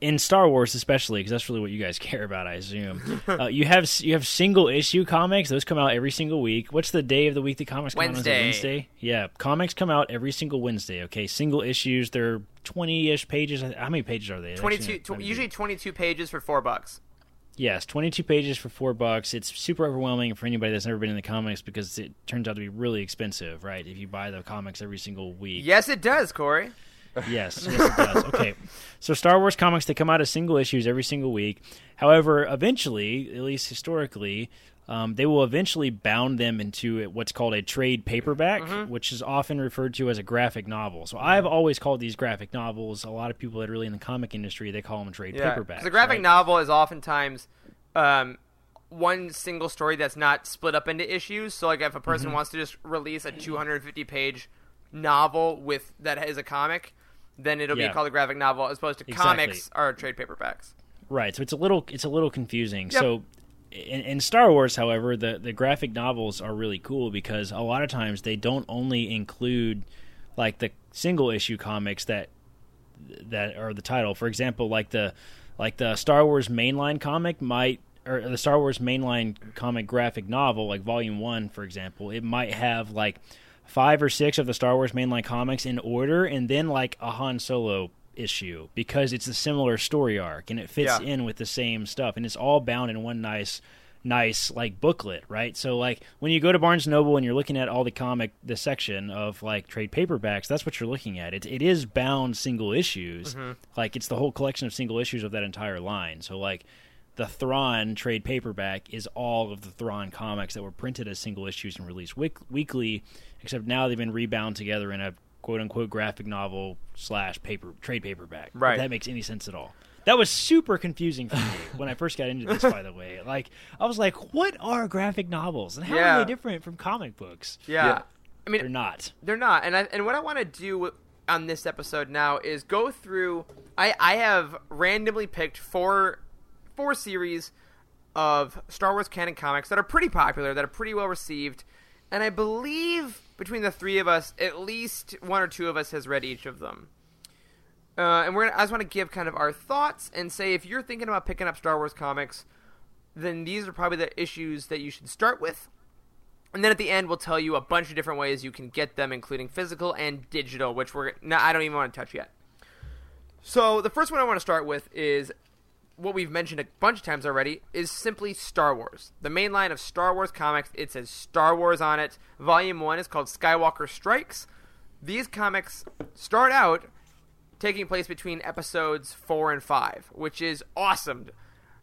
in Star Wars especially, because that's really what you guys care about, I assume. You have single issue comics; those come out every single week. What's the day of the week the comics come out? Wednesday. Yeah, comics come out every single Wednesday. Okay, single issues. They're 20-ish pages. How many pages are they? 22. Usually 22 pages for $4. Yes, 22 pages for $4. It's super overwhelming for anybody that's never been in the comics because it turns out to be really expensive, right, if you buy the comics every single week. Yes, it does, Corey. Yes, it does. Okay, so Star Wars comics, they come out as single issues every single week. However, eventually, at least historically, they will eventually bound them into what's called a trade paperback, which is often referred to as a graphic novel. So I've always called these graphic novels. A lot of people that are really in the comic industry, they call them trade paperbacks. The graphic novel is oftentimes one single story that's not split up into issues. So like if a person wants to just release a 250-page novel with that is a comic, then it'll be called a graphic novel as opposed to comics are trade paperbacks. Right. So it's a little confusing. Yep. So in Star Wars, however, the graphic novels are really cool because a lot of times they don't only include like the single issue comics that are the title. For example, like the Star Wars mainline comic the Star Wars mainline comic graphic novel, like Volume 1, for example, it might have like 5 or 6 of the Star Wars mainline comics in order, and then like a Han Solo issue because it's a similar story arc and it fits in with the same stuff, and it's all bound in one nice like booklet, right? So like when you go to Barnes & Noble and you're looking at all the section of like trade paperbacks, that's what you're looking at. It is bound single issues. Like it's the whole collection of single issues of that entire line. So like the Thrawn trade paperback is all of the Thrawn comics that were printed as single issues and released weekly, except now they've been rebound together in a quote-unquote graphic novel /paper trade paperback. Right. If that makes any sense at all. That was super confusing for me when I first got into this, by the way. Like, I was like, what are graphic novels? And how are they different from comic books? Yeah. I mean, they're not. And what I want to do on this episode now is go through. I have randomly picked four series of Star Wars canon comics that are pretty popular, that are pretty well received, and I believe between the three of us, at least one or two of us has read each of them. And I just want to give kind of our thoughts and say if you're thinking about picking up Star Wars comics, then these are probably the issues that you should start with. And then at the end, we'll tell you a bunch of different ways you can get them, including physical and digital, which I don't even want to touch yet. So the first one I want to start with is what we've mentioned a bunch of times already, is simply Star Wars. The main line of Star Wars comics, it says Star Wars on it. Volume 1 is called Skywalker Strikes. These comics start out taking place between episodes 4 and 5, which is awesome.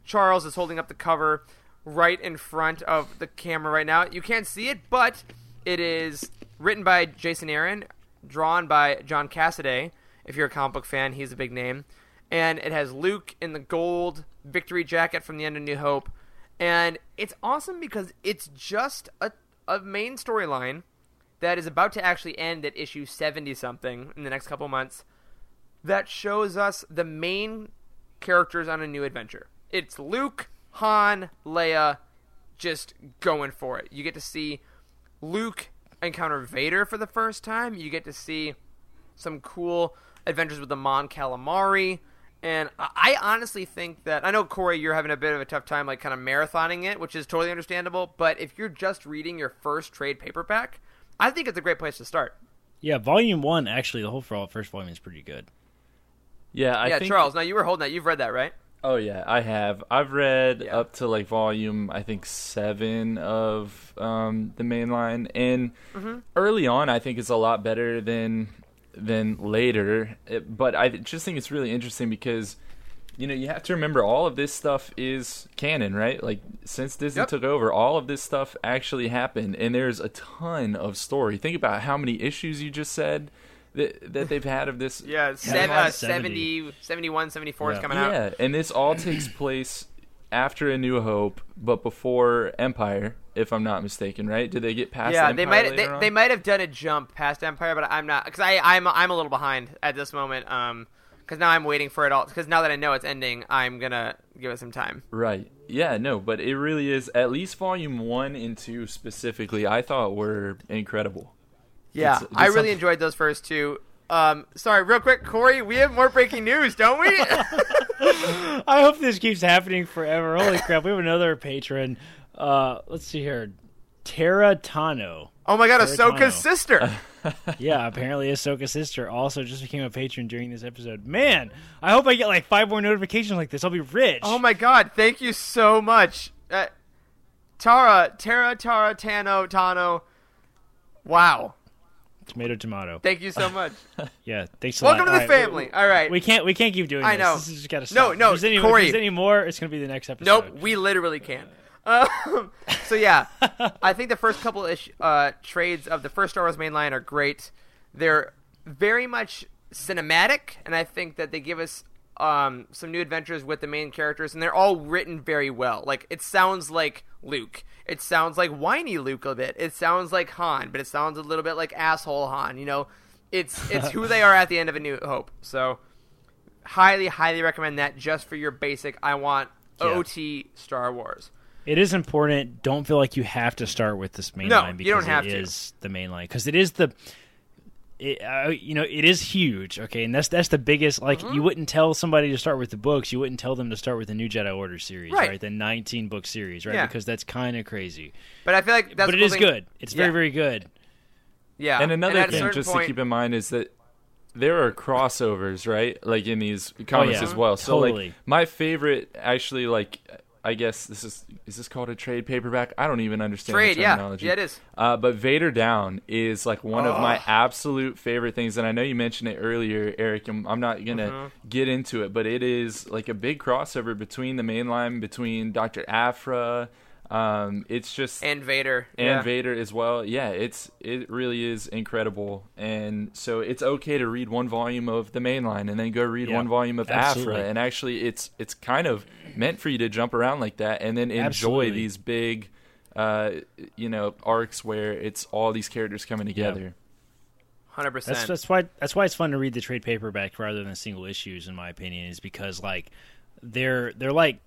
Charles is holding up the cover right in front of the camera right now. You can't see it, but it is written by Jason Aaron, drawn by John Cassaday. If you're a comic book fan, he's a big name. And it has Luke in the gold victory jacket from the end of New Hope. And it's awesome because it's just a main storyline that is about to actually end at issue 70-something in the next couple months that shows us the main characters on a new adventure. It's Luke, Han, Leia, just going for it. You get to see Luke encounter Vader for the first time. You get to see some cool adventures with the Mon Calamari. And I honestly think that... I know, Corey, you're having a bit of a tough time like kind of marathoning it, which is totally understandable. But if you're just reading your first trade paperback, I think it's a great place to start. Yeah, Volume 1, actually, the whole first volume is pretty good. Yeah, I think... Charles, now you were holding that. You've read that, right? Oh, yeah, I have. I've read up to, like, volume, I think, 7 of the main line. And early on, I think it's a lot better than later. But I just think it's really interesting because, you know, you have to remember all of this stuff is canon, right? Like, since Disney took over, all of this stuff actually happened. And there's a ton of story. Think about how many issues you just said that they've had of this. Yeah, 71, 74 is coming out. Yeah, and this all takes place after A New Hope, but before Empire, if I'm not mistaken, right? Did they get past Empire? Yeah, they might have done a jump past Empire, but I'm not, because I'm a little behind at this moment, because now I'm waiting for it all, because now that I know it's ending, I'm going to give it some time. Right. Yeah, no, but it really is, at least Volume 1 and 2 specifically, I thought were incredible. Yeah, I really enjoyed those first two. Sorry, real quick, Corey, we have more breaking news, don't we? I hope this keeps happening forever. Holy crap, we have another patron. Let's see here. Tara Tano. Oh my god, Tara Ahsoka's sister. Yeah, apparently Ahsoka's sister also just became a patron during this episode. Man, I hope I get like 5 more notifications like this. I'll be rich. Oh my god, thank you so much. Tara Tano. Wow. Tomato. Thank you so much. Yeah, thanks a lot. Welcome to the family. All right. We can't keep doing this. I know. This has just got to stop. No, Corey. If there's any more, it's going to be the next episode. Nope, we literally can't. So, yeah, I think the first couple trades of the first Star Wars mainline are great. They're very much cinematic, and I think that they give us some new adventures with the main characters, and they're all written very well. Like, it sounds like Luke. It sounds like whiny Luke a bit. It sounds like Han, but it sounds a little bit like asshole Han. You know, it's who they are at the end of A New Hope. So, highly, highly recommend that just for your basic. I want OT Star Wars. It is important. Don't feel like you have to start with this mainline because you don't have is the mainline because it is the. It is huge, okay, and that's the biggest, like, you wouldn't tell somebody to start with the books, you wouldn't tell them to start with the New Jedi Order series, right? The 19-book series, right? Yeah. Because that's kind of crazy. But I feel like that's... But it is good. It's very, very good. Yeah. And another thing, just to keep in mind, is that there are crossovers, right, like, in these comics as well. So, totally. Like, my favorite, actually, like... I guess is this called a trade paperback? I don't even understand the terminology. Yeah, it is. But Vader Down is like one of my absolute favorite things, and I know you mentioned it earlier, Eric. And I'm not gonna get into it, but it is like a big crossover between the mainline, between Dr. Aphra. It's just Vader as well. Yeah, it really is incredible, and so it's okay to read one volume of the mainline and then go read one volume of Aphra, and actually it's kind of meant for you to jump around like that and then enjoy these big, arcs where it's all these characters coming together. 100%. That's why it's fun to read the trade paperback rather than single issues, in my opinion, is because like they're like,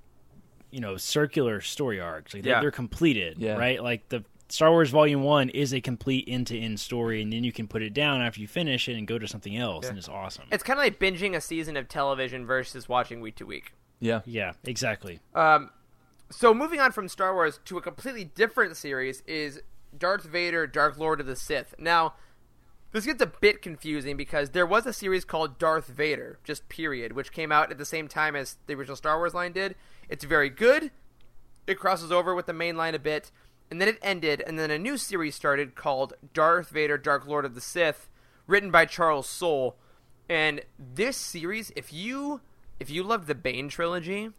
you know, circular story arcs. Like they're completed, right? Like the Star Wars Volume 1 is a complete end-to-end story, and then you can put it down after you finish it and go to something else, and it's awesome. It's kind of like binging a season of television versus watching week to week. Yeah. Yeah, exactly. So moving on from Star Wars to a completely different series is Darth Vader, Dark Lord of the Sith. Now, this gets a bit confusing because there was a series called Darth Vader, just period, which came out at the same time as the original Star Wars line did. It's very good. It crosses over with the main line a bit. And then it ended, and then a new series started called Darth Vader, Dark Lord of the Sith, written by Charles Soule. And this series, if you love the Bane trilogy,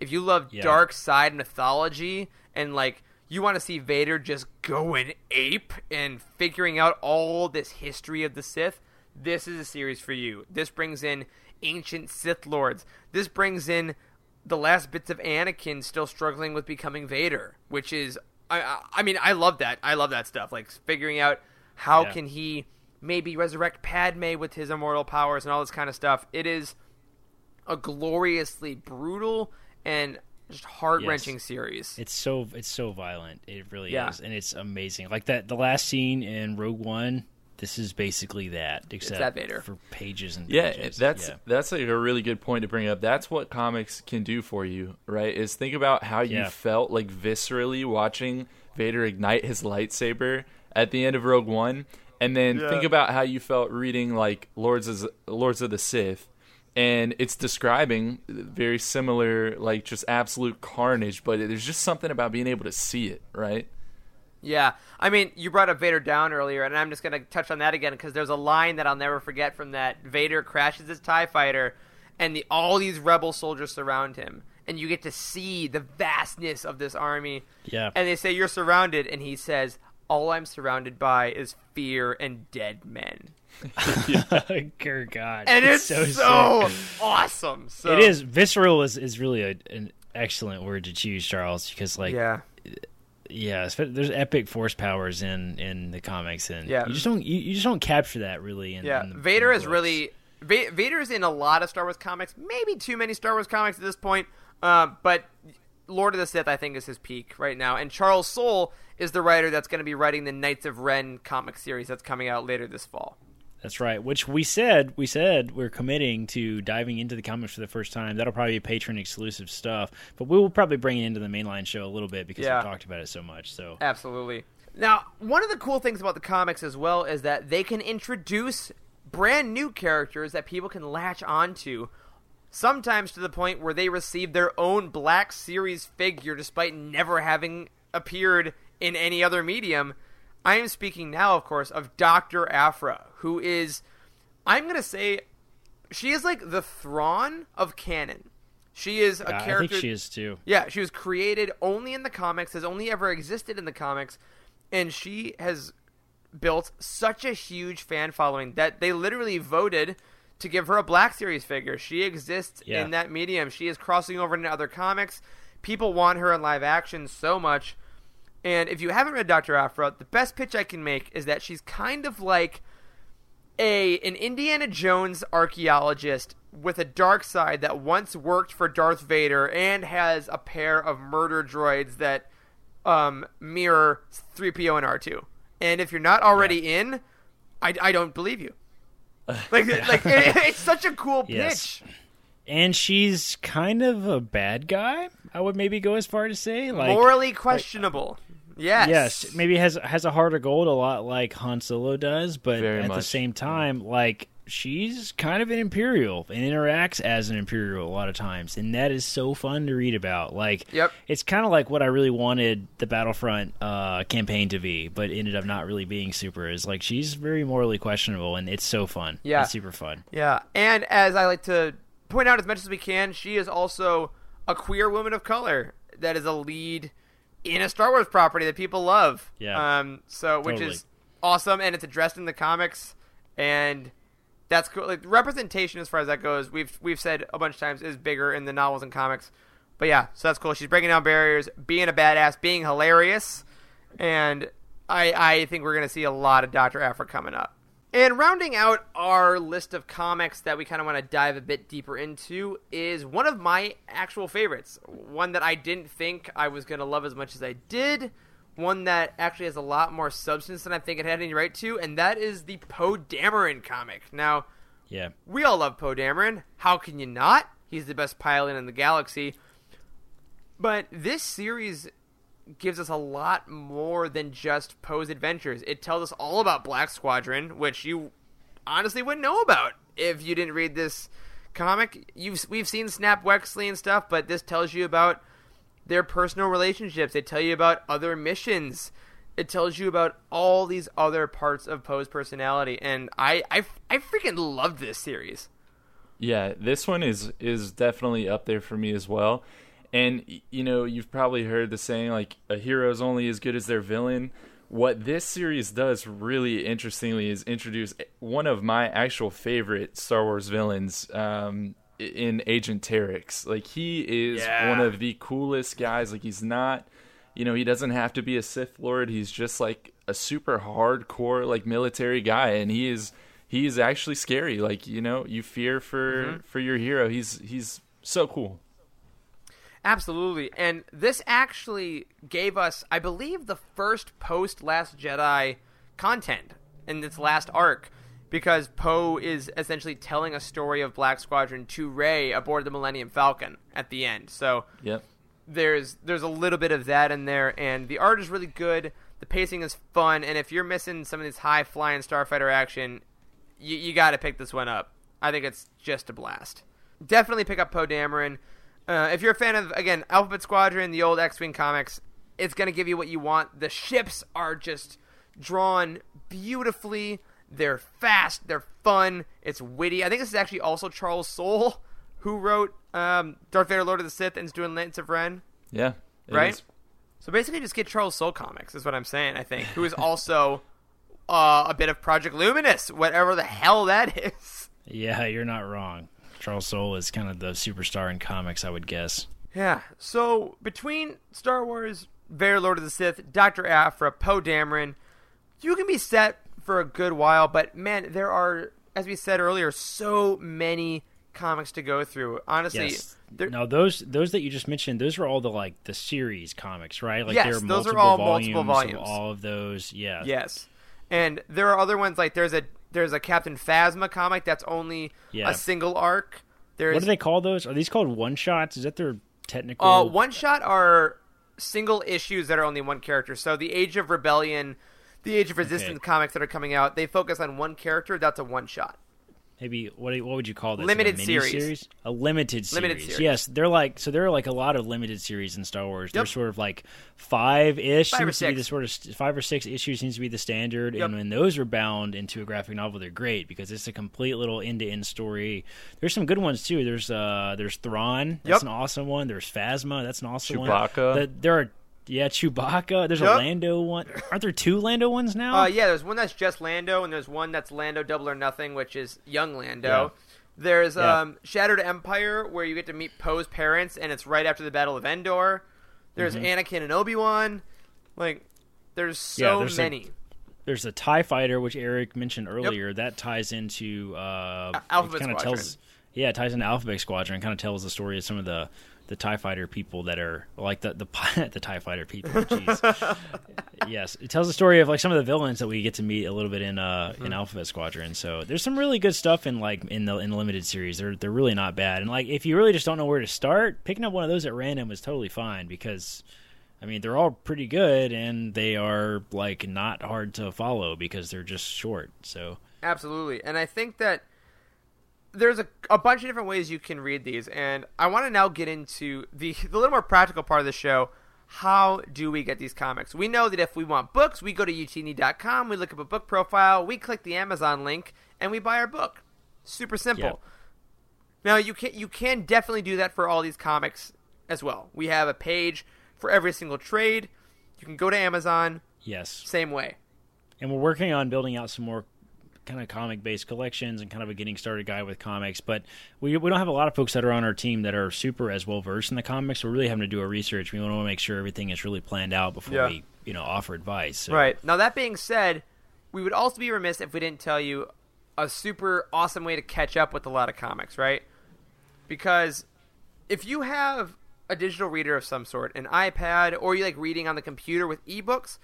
if you love dark side mythology, and like you want to see Vader just going ape and figuring out all this history of the Sith, this is a series for you. This brings in ancient Sith lords. This brings in the last bits of Anakin still struggling with becoming Vader, which is I mean, I love that. I love that stuff. Like figuring out how can he maybe resurrect Padme with his immortal powers and all this kind of stuff. It is a gloriously brutal and just heart-wrenching series. It's so violent. It really is, and it's amazing. Like that, the last scene in Rogue One. This is basically that, except that Vader. For pages and pages. That's like a really good point to bring up. That's what comics can do for you, right? Is think about how you felt like viscerally watching Vader ignite his lightsaber at the end of Rogue One, and then think about how you felt reading like Lords of the Sith, and it's describing very similar, like just absolute carnage. But there's just something about being able to see it, right? Yeah, I mean, you brought up Vader Down earlier, and I'm just going to touch on that again because there's a line that I'll never forget from that. Vader crashes his TIE Fighter, and all these rebel soldiers surround him, and you get to see the vastness of this army. Yeah. And they say, "You're surrounded," and he says, "All I'm surrounded by is fear and dead men." Dear God. And it's so awesome. So it is. Visceral is really an excellent word to choose, Charles, because like yeah, there's epic force powers in the comics, and you just don't capture that really. In Vader is really Vader's in a lot of Star Wars comics, maybe too many Star Wars comics at this point. But Lord of the Sith, I think, is his peak right now, and Charles Soule is the writer that's going to be writing the Knights of Ren comic series that's coming out later this fall. That's right, which we said we're committing to diving into the comics for the first time. That'll probably be patron-exclusive stuff, but we will probably bring it into the mainline show a little bit because we talked about it so much. So absolutely. Now, one of the cool things about the comics as well is that they can introduce brand new characters that people can latch onto, sometimes to the point where they receive their own Black Series figure despite never having appeared in any other medium. I am speaking now, of course, of Dr. Aphra, who is, I'm going to say, she is like the Thrawn of canon. She is a character. I think she is too. Yeah, she was created only in the comics, has only ever existed in the comics, and she has built such a huge fan following that they literally voted to give her a Black Series figure. She exists in that medium. She is crossing over into other comics. People want her in live action so much. And if you haven't read Dr. Aphra, the best pitch I can make is that she's kind of like an Indiana Jones archaeologist with a dark side that once worked for Darth Vader and has a pair of murder droids that mirror 3PO and R2. And if you're not already in, I don't believe you. Like it's such a cool pitch. Yes. And she's kind of a bad guy, I would maybe go as far to say. Like, morally questionable. Yes, maybe has a heart of gold a lot like Han Solo does, but the same time, like, she's kind of an Imperial and interacts as an Imperial a lot of times, and that is so fun to read about. Like, it's kind of like what I really wanted the Battlefront campaign to be, but ended up not really being super. Is like, she's very morally questionable, and it's so fun. Yeah. It's super fun. Yeah, and as I like to point out as much as we can, she is also a queer woman of color that is a lead in a Star Wars property that people love. Yeah. Which is awesome, and it's addressed in the comics, and that's cool. Like, representation, as far as that goes, we've said a bunch of times, is bigger in the novels and comics. But yeah, so that's cool. She's breaking down barriers, being a badass, being hilarious, and I think we're gonna see a lot of Dr. Aphra coming up. And rounding out our list of comics that we kind of want to dive a bit deeper into is one of my actual favorites. One that I didn't think I was going to love as much as I did. One that actually has a lot more substance than I think it had any right to, and that is the Poe Dameron comic. Now, yeah, we all love Poe Dameron. How can you not? He's the best pilot in the galaxy. But this series gives us a lot more than just Poe's adventures. It tells us all about Black Squadron, which you honestly wouldn't know about if you didn't read this comic. We've seen Snap Wexley and stuff, but this tells you about their personal relationships. They tell you about other missions. It tells you about all these other parts of Poe's personality, and I freaking love this series. Yeah, this one is definitely up there for me as well. And, you know, you've probably heard the saying, like, a hero's only as good as their villain. What this series does really interestingly is introduce one of my actual favorite Star Wars villains in Agent Terex. Like, he is one of the coolest guys. Like, he's not, you know, he doesn't have to be a Sith Lord. He's just, like, a super hardcore, like, military guy. And he is actually scary. Like, you know, you fear for your hero. He's so cool. Absolutely, and this actually gave us, I believe, the first post-Last Jedi content in its last arc, because Poe is essentially telling a story of Black Squadron to Rey aboard the Millennium Falcon at the end. So yep, there's a little bit of that in there, and the art is really good, the pacing is fun, and if you're missing some of this high-flying starfighter action, you got to pick this one up. I think it's just a blast. Definitely pick up Poe Dameron. If you're a fan of, again, Alphabet Squadron, the old X-Wing comics, it's going to give you what you want. The ships are just drawn beautifully. They're fast. They're fun. It's witty. I think this is actually also Charles Soule, who wrote Darth Vader Lord of the Sith and is doing Lance of Ren. Yeah. Right? Is. So basically just get Charles Soule comics is what I'm saying, I think, who is also a bit of Project Luminous, whatever the hell that is. Yeah, you're not wrong. Charles Soule is kind of the superstar in comics, I would guess. Yeah. So between Star Wars, Vader Lord of the Sith, Dr. Aphra, Poe Dameron, you can be set for a good while. But, man, there are, as we said earlier, so many comics to go through. Honestly. Yes. No, those that you just mentioned, those are all the, like, the series comics, right? Like, yes, there are those are all multiple volumes. Of all of those, yeah. Yes. And there are other ones, like there's a Captain Phasma comic that's only a single arc. What do they call those? Are these called one-shots? Is that their technical... One-shot are single issues that are only one character. So the Age of Rebellion, the Age of Resistance comics that are coming out, they focus on one character. That's a one-shot. Maybe, what would you call this? Limited series. A limited series. Yes, there are a lot of limited series in Star Wars. Yep. They're sort of like five-ish. Five or six issues seems to be the standard. Yep. And when those are bound into a graphic novel, they're great because it's a complete little end-to-end story. There's some good ones, too. There's Thrawn. That's an awesome one. There's Phasma. That's an awesome one. Chewbacca. Chewbacca. There's a Lando one. Aren't there two Lando ones now? Yeah, there's one that's just Lando, and there's one that's Lando Double or Nothing, which is young Lando. Yeah. There's Shattered Empire, where you get to meet Poe's parents, and it's right after the Battle of Endor. There's Anakin and Obi-Wan. Like, there's so many. There's a TIE Fighter, which Eric mentioned earlier. That ties into... Alphabet Squadron. It ties into Alphabet Squadron. It kind of tells the story of some of the TIE Fighter people that are, like, the TIE Fighter people, jeez. Yes, it tells the story of, like, some of the villains that we get to meet a little bit in Alphabet Squadron. So there's some really good stuff in the limited series. They're really not bad. And, like, if you really just don't know where to start, picking up one of those at random is totally fine because, I mean, they're all pretty good and they are, like, not hard to follow because they're just short. So absolutely. And I think that there's a bunch of different ways you can read these, and I want to now get into the little more practical part of the show. How do we get these comics? We know that if we want books, we go to Youtini.com, we look up a book profile, we click the Amazon link, and we buy our book. Super simple. Yep. Now, you can definitely do that for all these comics as well. We have a page for every single trade. You can go to Amazon. Yes. Same way. And we're working on building out some more kind of comic-based collections and kind of a getting started guy with comics, but we don't have a lot of folks that are on our team that are super as well-versed in the comics. We're really having to do our research. We want to make sure everything is really planned out before we offer advice. So. Right. Now, that being said, we would also be remiss if we didn't tell you a super awesome way to catch up with a lot of comics, right? Because if you have a digital reader of some sort, an iPad, or you like reading on the computer with ebooks,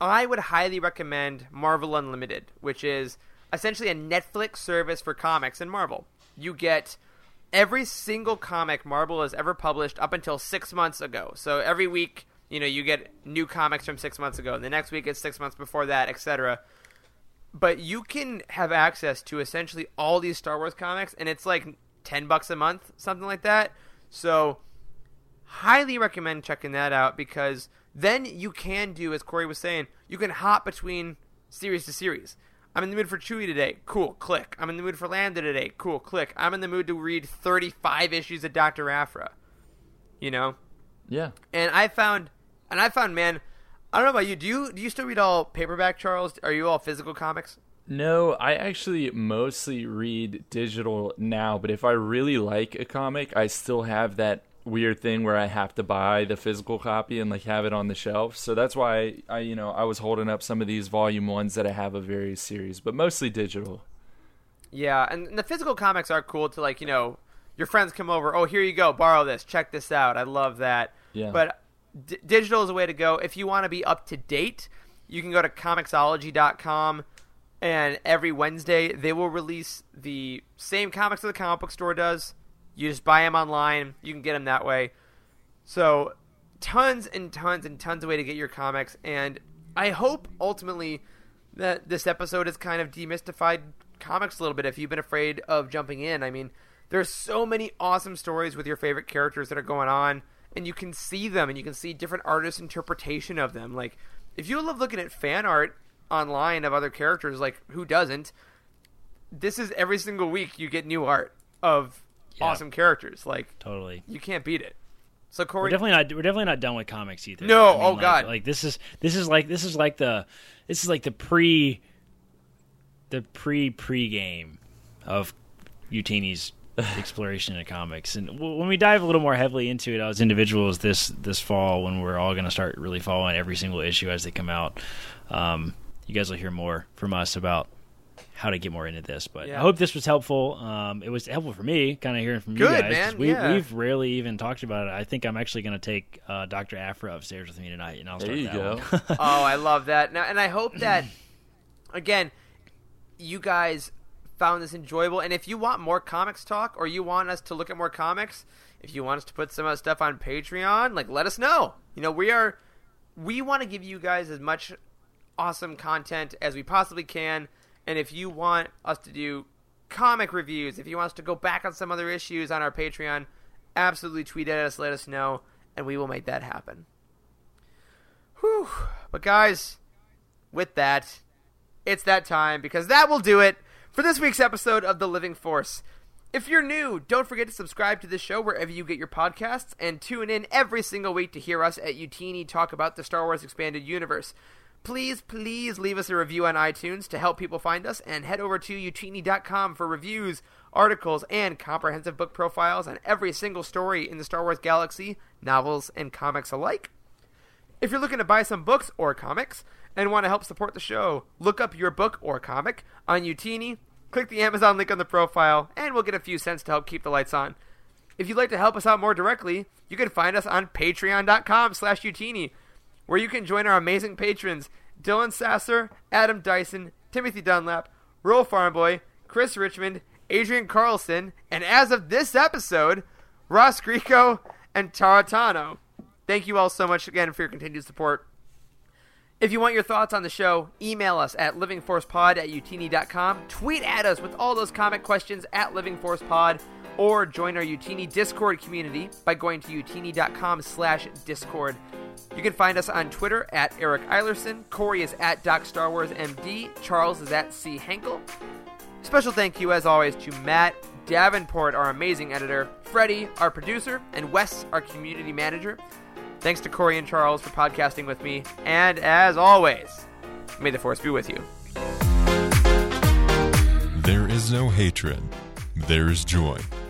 I would highly recommend Marvel Unlimited, which is essentially a Netflix service for comics and Marvel. You get every single comic Marvel has ever published up until 6 months ago. So every week, you know, you get new comics from 6 months ago, and the next week it's 6 months before that, etc. But you can have access to essentially all these Star Wars comics, and it's like $10 a month, something like that. So highly recommend checking that out, because then you can do, as Corey was saying, you can hop between series to series. I'm in the mood for Chewie today. Cool, click. I'm in the mood for Lando today. Cool, click. I'm in the mood to read 35 issues of Dr. Aphra. You know? Yeah. And I found, man, I don't know about you. Do you still read all paperback, Charles? Are you all physical comics? No, I actually mostly read digital now, but if I really like a comic, I still have that weird thing where I have to buy the physical copy and like have it on the shelf. So that's why I was holding up some of these volume ones that I have of various series, but mostly digital. Yeah, and the physical comics are cool to like, your friends come over, oh, here you go, borrow this, check this out. I love that. Yeah. But digital is a way to go. If you want to be up to date, you can go to comiXology.com, and every Wednesday they will release the same comics that the comic book store does. You just buy them online. You can get them that way. So tons and tons and tons of way to get your comics. And I hope ultimately that this episode has kind of demystified comics a little bit if you've been afraid of jumping in. I mean, there's so many awesome stories with your favorite characters that are going on, and you can see them, and you can see different artists' interpretation of them. Like, if you love looking at fan art online of other characters, like, who doesn't? This is every single week you get new art of awesome characters. Like, totally, you can't beat it. So Corey, we're definitely not done with comics either. No, God! Like this is like the pre-game of Youtini's exploration into comics. And when we dive a little more heavily into it as individuals this fall, when we're all going to start really following every single issue as they come out, you guys will hear more from us about how to get more into this, but yeah. I hope this was helpful. It was helpful for me, kind of hearing from you guys. Man. We've rarely even talked about it. I think I'm actually going to take Dr. Aphra upstairs with me tonight, and I'll start that one. There you go. Oh, I love that. Now, and I hope that, again, you guys found this enjoyable. And if you want more comics talk, or you want us to look at more comics, if you want us to put some of the stuff on Patreon, like, let us know. We want to give you guys as much awesome content as we possibly can. And if you want us to do comic reviews, if you want us to go back on some other issues on our Patreon, absolutely tweet at us, let us know, and we will make that happen. Whew. But guys, with that, it's that time, because that will do it for this week's episode of The Living Force. If you're new, don't forget to subscribe to this show wherever you get your podcasts, and tune in every single week to hear us at Youtini talk about the Star Wars Expanded Universe. Please leave us a review on iTunes to help people find us, and head over to Youtini.com for reviews, articles, and comprehensive book profiles on every single story in the Star Wars galaxy, novels, and comics alike. If you're looking to buy some books or comics and want to help support the show, look up your book or comic on Youtini, click the Amazon link on the profile, and we'll get a few cents to help keep the lights on. If you'd like to help us out more directly, you can find us on Patreon.com/Youtini. where you can join our amazing patrons, Dylan Sasser, Adam Dyson, Timothy Dunlap, Roll Farmboy, Chris Richmond, Adrian Carlson, and as of this episode, Ross Greco and Tara Tano. Thank you all so much again for your continued support. If you want your thoughts on the show, email us at livingforcepod@youtini.com, tweet at us with all those comic questions at livingforcepod, or join our Youtini Discord community by going to youtini.com/discord. You can find us on Twitter at Eric Eilerson, Corey is at DocStarWarsMD, Charles is at C. Henkel. Special thank you, as always, to Matt Davenport, our amazing editor, Freddie, our producer, and Wes, our community manager. Thanks to Corey and Charles for podcasting with me, and as always, may the Force be with you. There is no hatred. There is joy.